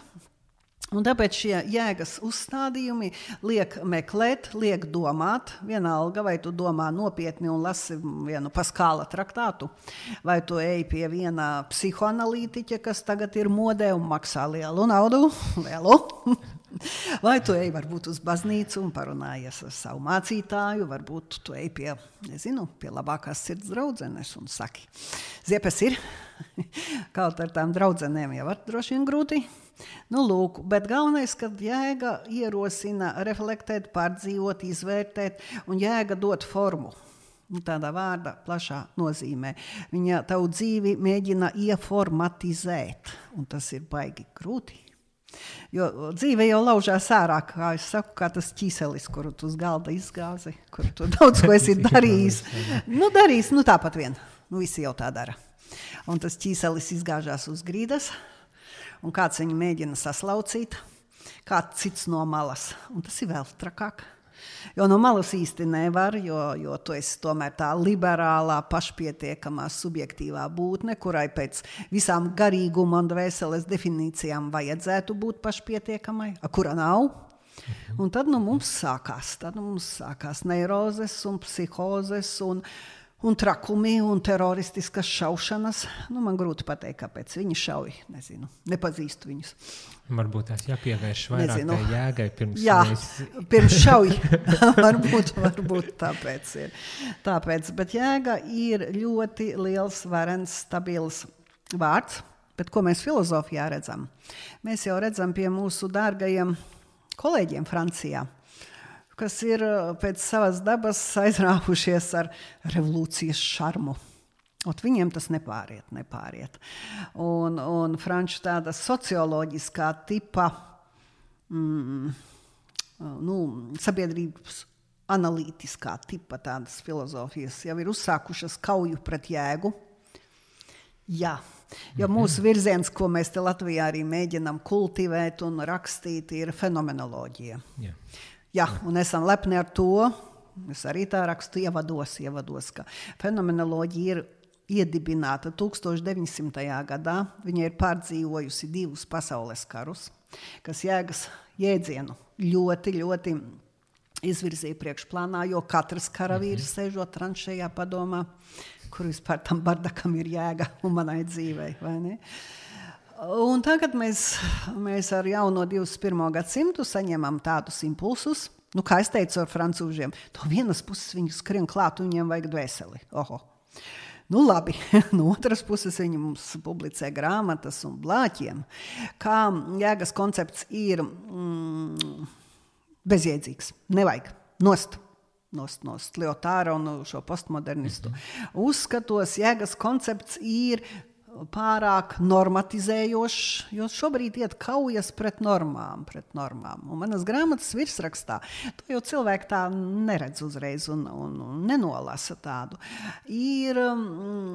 Un tāpēc šie jēgas uzstādījumi liek meklēt, liek domāt, vienalga, vai tu domā nopietni un lasi vienu Paskāla traktātu, vai tu ej pie viena psihoanalītiķa, kas tagad ir modē un maksā lielu naudu, vai tu ej varbūt uz baznīcu un parunājies ar savu mācītāju, varbūt tu ej pie, nezinu, pie labākās sirds draudzenes un saki, ziepes ir, kaut ar tām draudzenēm jau var droši vien grūti. Nu, lūk, bet galvenais, ka jēga ierosina reflektēt, pārdzīvot, izvērtēt, un jēga dot formu, tādā vārda plašā nozīmē. Viņa tavu dzīvi mēģina ieformatizēt, un tas ir baigi grūti. Jo dzīve jau laužās ārā, kā es saku, kā tas ķīselis, kuru tu uz galda izgāzi, kuru tu daudz ko esi darījis. Nu, tāpat vien, visi jau tā dara. Un tas ķīselis izgāžās uz grīdas, un kāds viņu mēģina saslaucīt, kāds cits no malas. Un tas ir vēl trakāk. Jo no malas īsti nevar, jo tu esi tomēr tā liberālā, pašpietiekamā, subjektīvā būtne, kurai pēc visām garīguma un dvēseles definīcijām vajadzētu būt pašpietiekamai, kura nav. Un tad nu mums sākās. Neirozes un psihozes un trakumi un teroristiskas šaušanas. Nu, man grūti pateikt, kāpēc viņi šauj. Nezinu, nepazīstu viņus. Varbūt tās jāpievērš vairāk tai jēgai pirms... Jā, pirms šauj. varbūt tāpēc ir. Bet jēga ir ļoti liels, varens, stabils vārds. Bet ko mēs filozofijā redzam? Mēs jau redzam pie mūsu dārgajiem kolēģiem Francijā, kas ir pēc savas dabas aizrāvušies ar revolūcijas šarmu. Ot viņiem tas nepāriet. Un franču tāda socioloģiskā tipa sabiedrības analītiskā tipa tādas filozofijas jau ir uzsākušas kauju pret jēgu. Jā, jo mūsu virziens, ko mēs te Latvijā arī mēģinām kultivēt un rakstīt, ir fenomenoloģija. Jā, un esam lepni ar to, es arī tā rakstu ievados, ka fenomenoloģija ir iedibināta 1900. gadā, viņa ir pārdzīvojusi 2 pasaules karus, kas jēgas jēdzienu ļoti izvirzīja priekšplānā, jo katrs karavīrs sēžot tranšējā padomā, kur vispār tam bardakam ir jēga un manai dzīvei, vai ne? Un tagad mēs ar jauno 21. gadsimtu saņemam tādus impulsus, kā es teicu ar francūžiem, to vienas puses viņu skrien klāt un viņiem vajag dvēseli. Oho. Labi, no otras puses viņi mums publicē grāmatas un blāķiem, kā jēgas koncepts ir bezjēdzīgs, nevajag, nost, Leotāra un šo postmodernistu. Uzskatos, jēgas koncepts ir pārāk normatizējošs, jo šobrīd iet kaujas pret normām. Un manas grāmatas virsrakstā, to jau cilvēki tā neredz uzreiz un nenolasa tādu, ir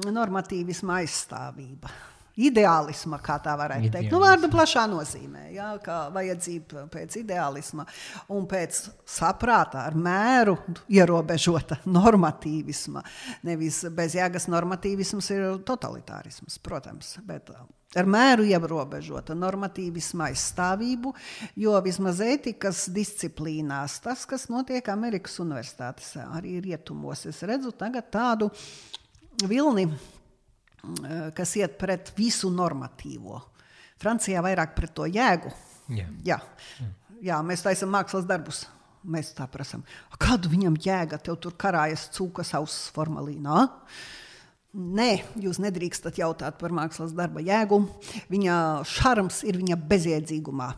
normatīvisma aizstāvība. Ideālisma, kā tā varētu teikt. Vārda plašā nozīmē, kā vajadzība pēc ideālisma un pēc saprāta ar mēru ierobežota normatīvisma. Nevis bezjēgas normatīvisms ir totalitārisms, protams, bet ar mēru ierobežota normatīvisma aizstāvību, jo vismaz ētikas disciplīnās tas, kas notiek Amerikas universitātes, arī rietumos. Es redzu tagad tādu vilni, kas iet pret visu normatīvo. Francijā vairāk pret to jēgu. Jā, mēs taisam mākslas darbus. Mēs tā prasam. Kādu viņam jēga? Tev tur karājas cūkas auss formalīnā? Nē, jūs nedrīkstat jautāt par mākslas darba jēgu. Viņa šarms ir viņa bezjēdzīgumā.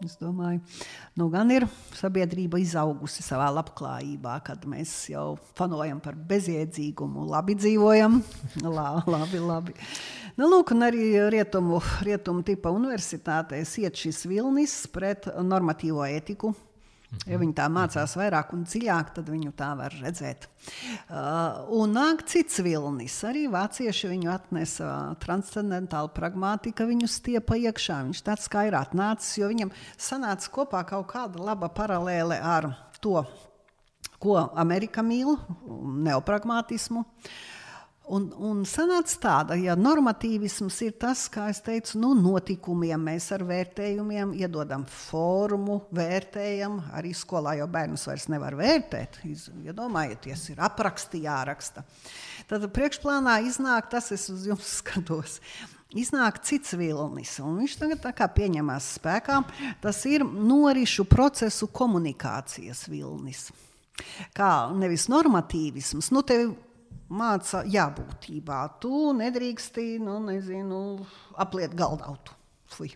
Es domāju, gan ir sabiedrība izaugusi savā labklājībā, kad mēs jau fanojam par bezjēdzīgumu, labi dzīvojam, labi. Un arī rietumu tipa universitātēs iet šis vilnis pret normatīvo ētiku. Ja viņi tā mācās vairāk un dziļāk, tad viņu tā var redzēt. Un nāk cits vilnis. Arī vācieši viņu atnesa transcendentāla pragmātika, viņu stiepa iekšā. Viņš tāds kā ir atnācis, jo viņam sanāca kopā kaut kāda laba paralēle ar to, ko Amerika mīl, neopragmātismu. Un sanāca tāda, ja normatīvisms ir tas, kā es teicu, notikumiem mēs ar vērtējumiem iedodam formu, vērtējam, arī skolā jau bērnus vairs nevar vērtēt, iedomājieties, ir apraksti jāraksta. Tad priekšplānā iznāk tas, es uz jums skatos, iznāk cits vilnis, un viņš tagad tā kā pieņemās spēkā, tas ir norišu procesu komunikācijas vilnis. Kā nevis normatīvisms, tevi māca jābūtībā. Tu nedrīksti, apliet galdautu. Fui,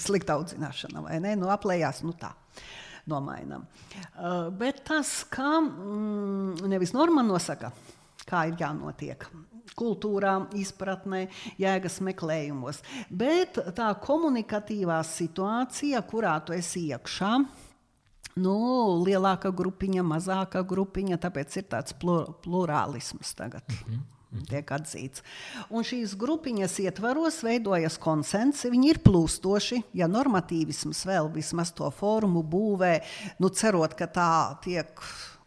slikta audzināšana, vai ne? Aplējās, tā nomainam. Bet tas, kā nevis norma nosaka, kā ir jānotiek kultūrā, izpratnē, jēgas meklējumos, bet tā komunikatīvā situācija, kurā tu esi iekšā, lielāka grupiņa, mazāka grupiņa, tāpēc ir tāds plurālisms tagad tiek atzīts. Un šīs grupiņas ietvaros veidojas konsensi, viņi ir plūstoši, ja normatīvisms vēl vismaz to formu būvē, cerot, ka tā tiek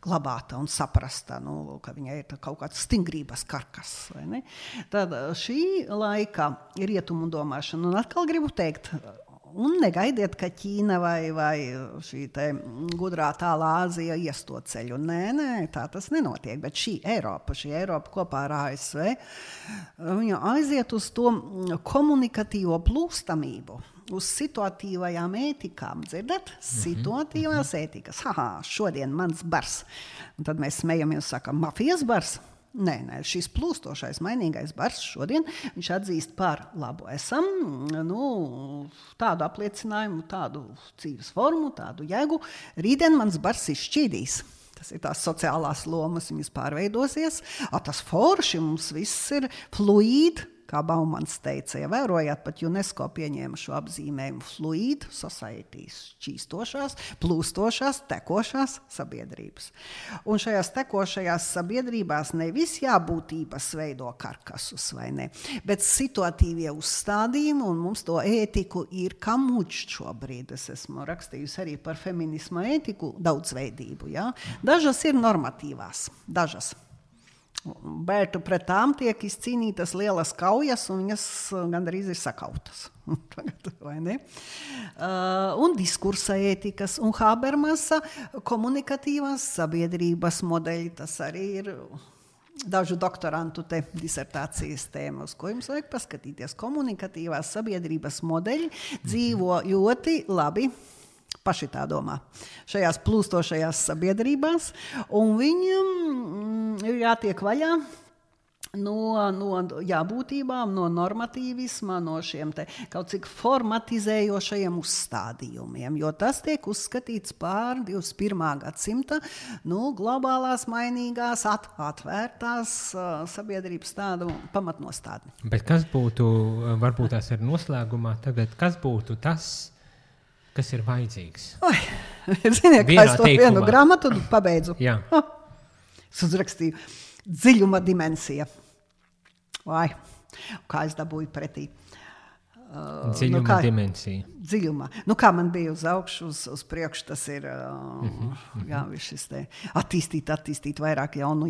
glabāta un saprasta, ka viņai ir kaut kāds stingrības karkas, vai ne? Tad šī laika ir rietumu domāšana, un atkal gribu teikt, un negaidiet, ka Ķīna vai šī gudrā tālā Āzija ies to ceļu. Nē, tā tas nenotiek, bet šī Eiropa kopā ar ASV, viņa aiziet uz to komunikatīvo plūstamību, uz situatīvajām ētikām, dzirdat? Situatīvās ētikas. Šodien mans bars. Un tad mēs smejamies, sakam, mafijas bars. Nē, šis plūstošais, mainīgais bars šodien, viņš atzīst par labu esam, tādu apliecinājumu, tādu dzīves formu, tādu jēgu. Rītdien mans bars izšķīdīs. Tas ir tās sociālās lomas, viņas pārveidosies. Tas forši mums viss ir fluīd, kā Baumans teica, ja vērojāt, pat UNESCO pieņēma šo apzīmējumu fluīdu societies, šķīstošās, plūstošās, tekošās sabiedrības. Un šajās tekošajās sabiedrībās nevis jābūtības veido karkasus, vai ne, bet situatīvie uzstādījumi, un mums to ētiku ir kamuģt šobrīd. Es esmu rakstījusi arī par feminisma ētiku daudzveidību. Ja? Dažas ir normatīvās, dažas. Bērtu pret tām tiek izcīnītas lielas kaujas, un viņas gandrīz ir sakautas. Vai ne? Un diskursa ētikas, un Habermasa komunikatīvās sabiedrības modeļi, tas arī ir dažu doktorantu te disertācijas tēma, uz ko jums vajag paskatīties. Komunikatīvās sabiedrības modeļi dzīvo ļoti labi. Paši tā domā, šajās plūstošajās sabiedrībās, un viņam ir jātiek vaļā no jābūtībām, no normatīvismā, no šiem te kaut cik formatizējošajiem uzstādījumiem, jo tas tiek uzskatīts par 21. gadsimta globālās, mainīgās, atvērtās sabiedrības tādu pamatnostādi. Bet kas būtu, varbūt tās ir noslēgumā tagad, kas būtu tas, kas ir vajadzīgs? Ziniet, kā es to vienu grāmatu pabeidzu. Jā. Es uzrakstīju dziļuma dimensija. Vai, kā es dabūju pretī. Dziļuma dimensija. Dziļuma. Kā man bija uz augšu, uz priekšu, tas ir šis te attīstīt vairāk jaunu.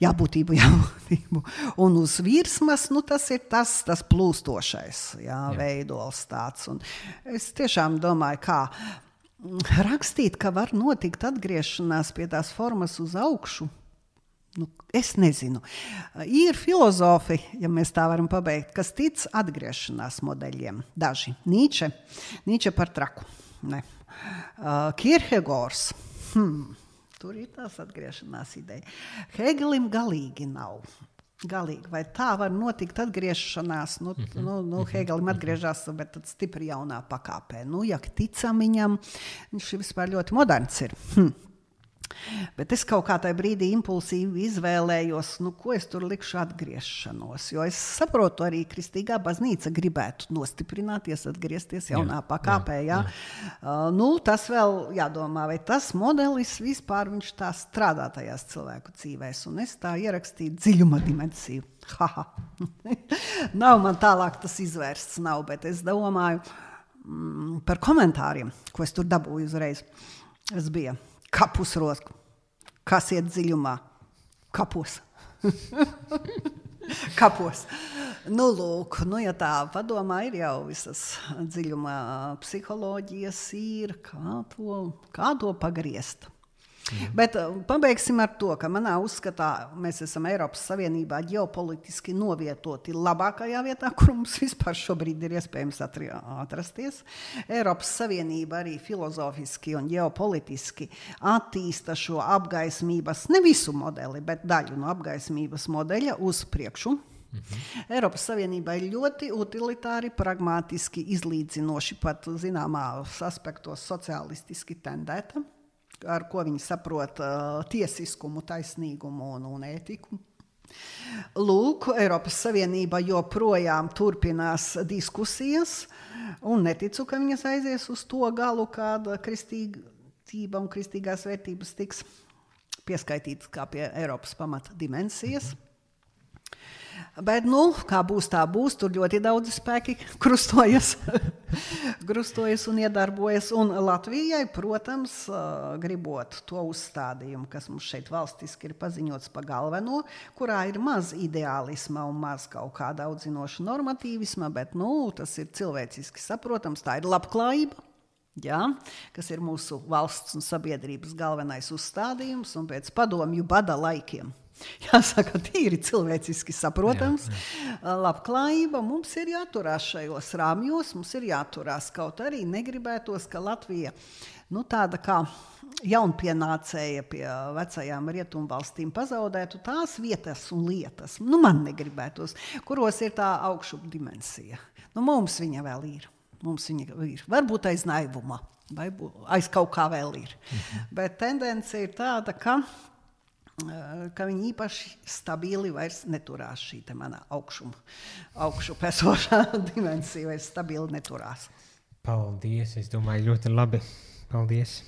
Jābūtību. Un uz virsmas, tas ir tas plūstošais veidols tāds. Un es tiešām domāju, kā rakstīt, ka var notikt atgriešanās pie tās formas uz augšu. Es nezinu. Ir filozofi, ja mēs tā varam pabeigt, kas tic atgriešanās modeļiem. Daži. Nietzsche par traku. Kierkegors. Tur ir tās atgriešanās ideja. Hegelim galīgi nav. Galīgi. Vai tā var notikt atgriešanās? Hegelim atgriežās, bet tad stipri jaunā pakāpē. Ja ticam viņam, viņš vispār ļoti moderns ir. Bet es kaut kā tajā brīdī impulsīvi izvēlējos, ko es tur likšu atgriešanos, jo es saprotu arī kristīgā baznīca gribētu nostiprināties, atgriezties jaunā pakāpē, tas vēl jādomā, vai tas modelis vispār viņš tā strādā tajās cilvēku dzīvēs, un es tā ierakstīju dziļuma dimensiju, nav man tālāk tas izvērsts, bet es domāju par komentāriem, ko es tur dabūju uzreiz, es biju. Kapusrosku. Kas iet dziļumā? Kapos. Kapos. Lūk, ja tā padomā ir jau visas dziļumā psiholoģijas ir, kā to pagriezt. Bet pabeigsim ar to, ka manā uzskatā mēs esam Eiropas Savienībā ģeopolitiski novietoti labākajā vietā, kur mums vispār šobrīd ir iespējams atrasties. Eiropas Savienība arī filozofiski un ģeopolitiski attīsta šo apgaismības, ne visu modeli, bet daļu no apgaismības modeļa uz priekšu. Eiropas Savienībai ļoti utilitāri, pragmatiski, izlīdzinoši, pat zināmās aspektos sociālistiski tendēta. Ar ko viņi saprot tiesiskumu, taisnīgumu un ētiku. Lūk, Eiropas Savienība joprojām turpinās diskusijas, un neticu, ka viņas aizies uz to galu, kāda kristītība un kristīgās vērtības tiks pieskaitītas kā pie Eiropas pamata dimensijas. Bet, kā būs, tā būs, tur ļoti daudzi spēki krustojas un iedarbojas. Un Latvijai, protams, gribot to uzstādījumu, kas mums šeit valstiski ir paziņots pa galveno, kurā ir maz ideālisma un maz kaut kā daudzinoša normatīvisma, bet, tas ir cilvēciski saprotams, tā ir labklājība. Jā, kas ir mūsu valsts un sabiedrības galvenais uzstādījums un pēc padomju bada laikiem. Jāsaka, tīri cilvēciski saprotams, labklājība, mums ir jāturās šajos rāmjos, mums ir jāturās kaut arī negribētos, ka Latvija tāda kā jaunpienācēja pie vecajām rietumvalstīm pazaudētu tās vietas un lietas, man negribētos, kuros ir tā augšup dimensija. Mums viņa vēl ir. Mums viņa ir. Varbūt aiz naivuma, vai aiz kaut kā vēl ir. Bet tendence ir tāda, ka viņi īpaši stabili vairs neturās šī te manā augšu pēsošā dimensija, vairs stabili neturās. Paldies, es domāju, ļoti labi. Paldies.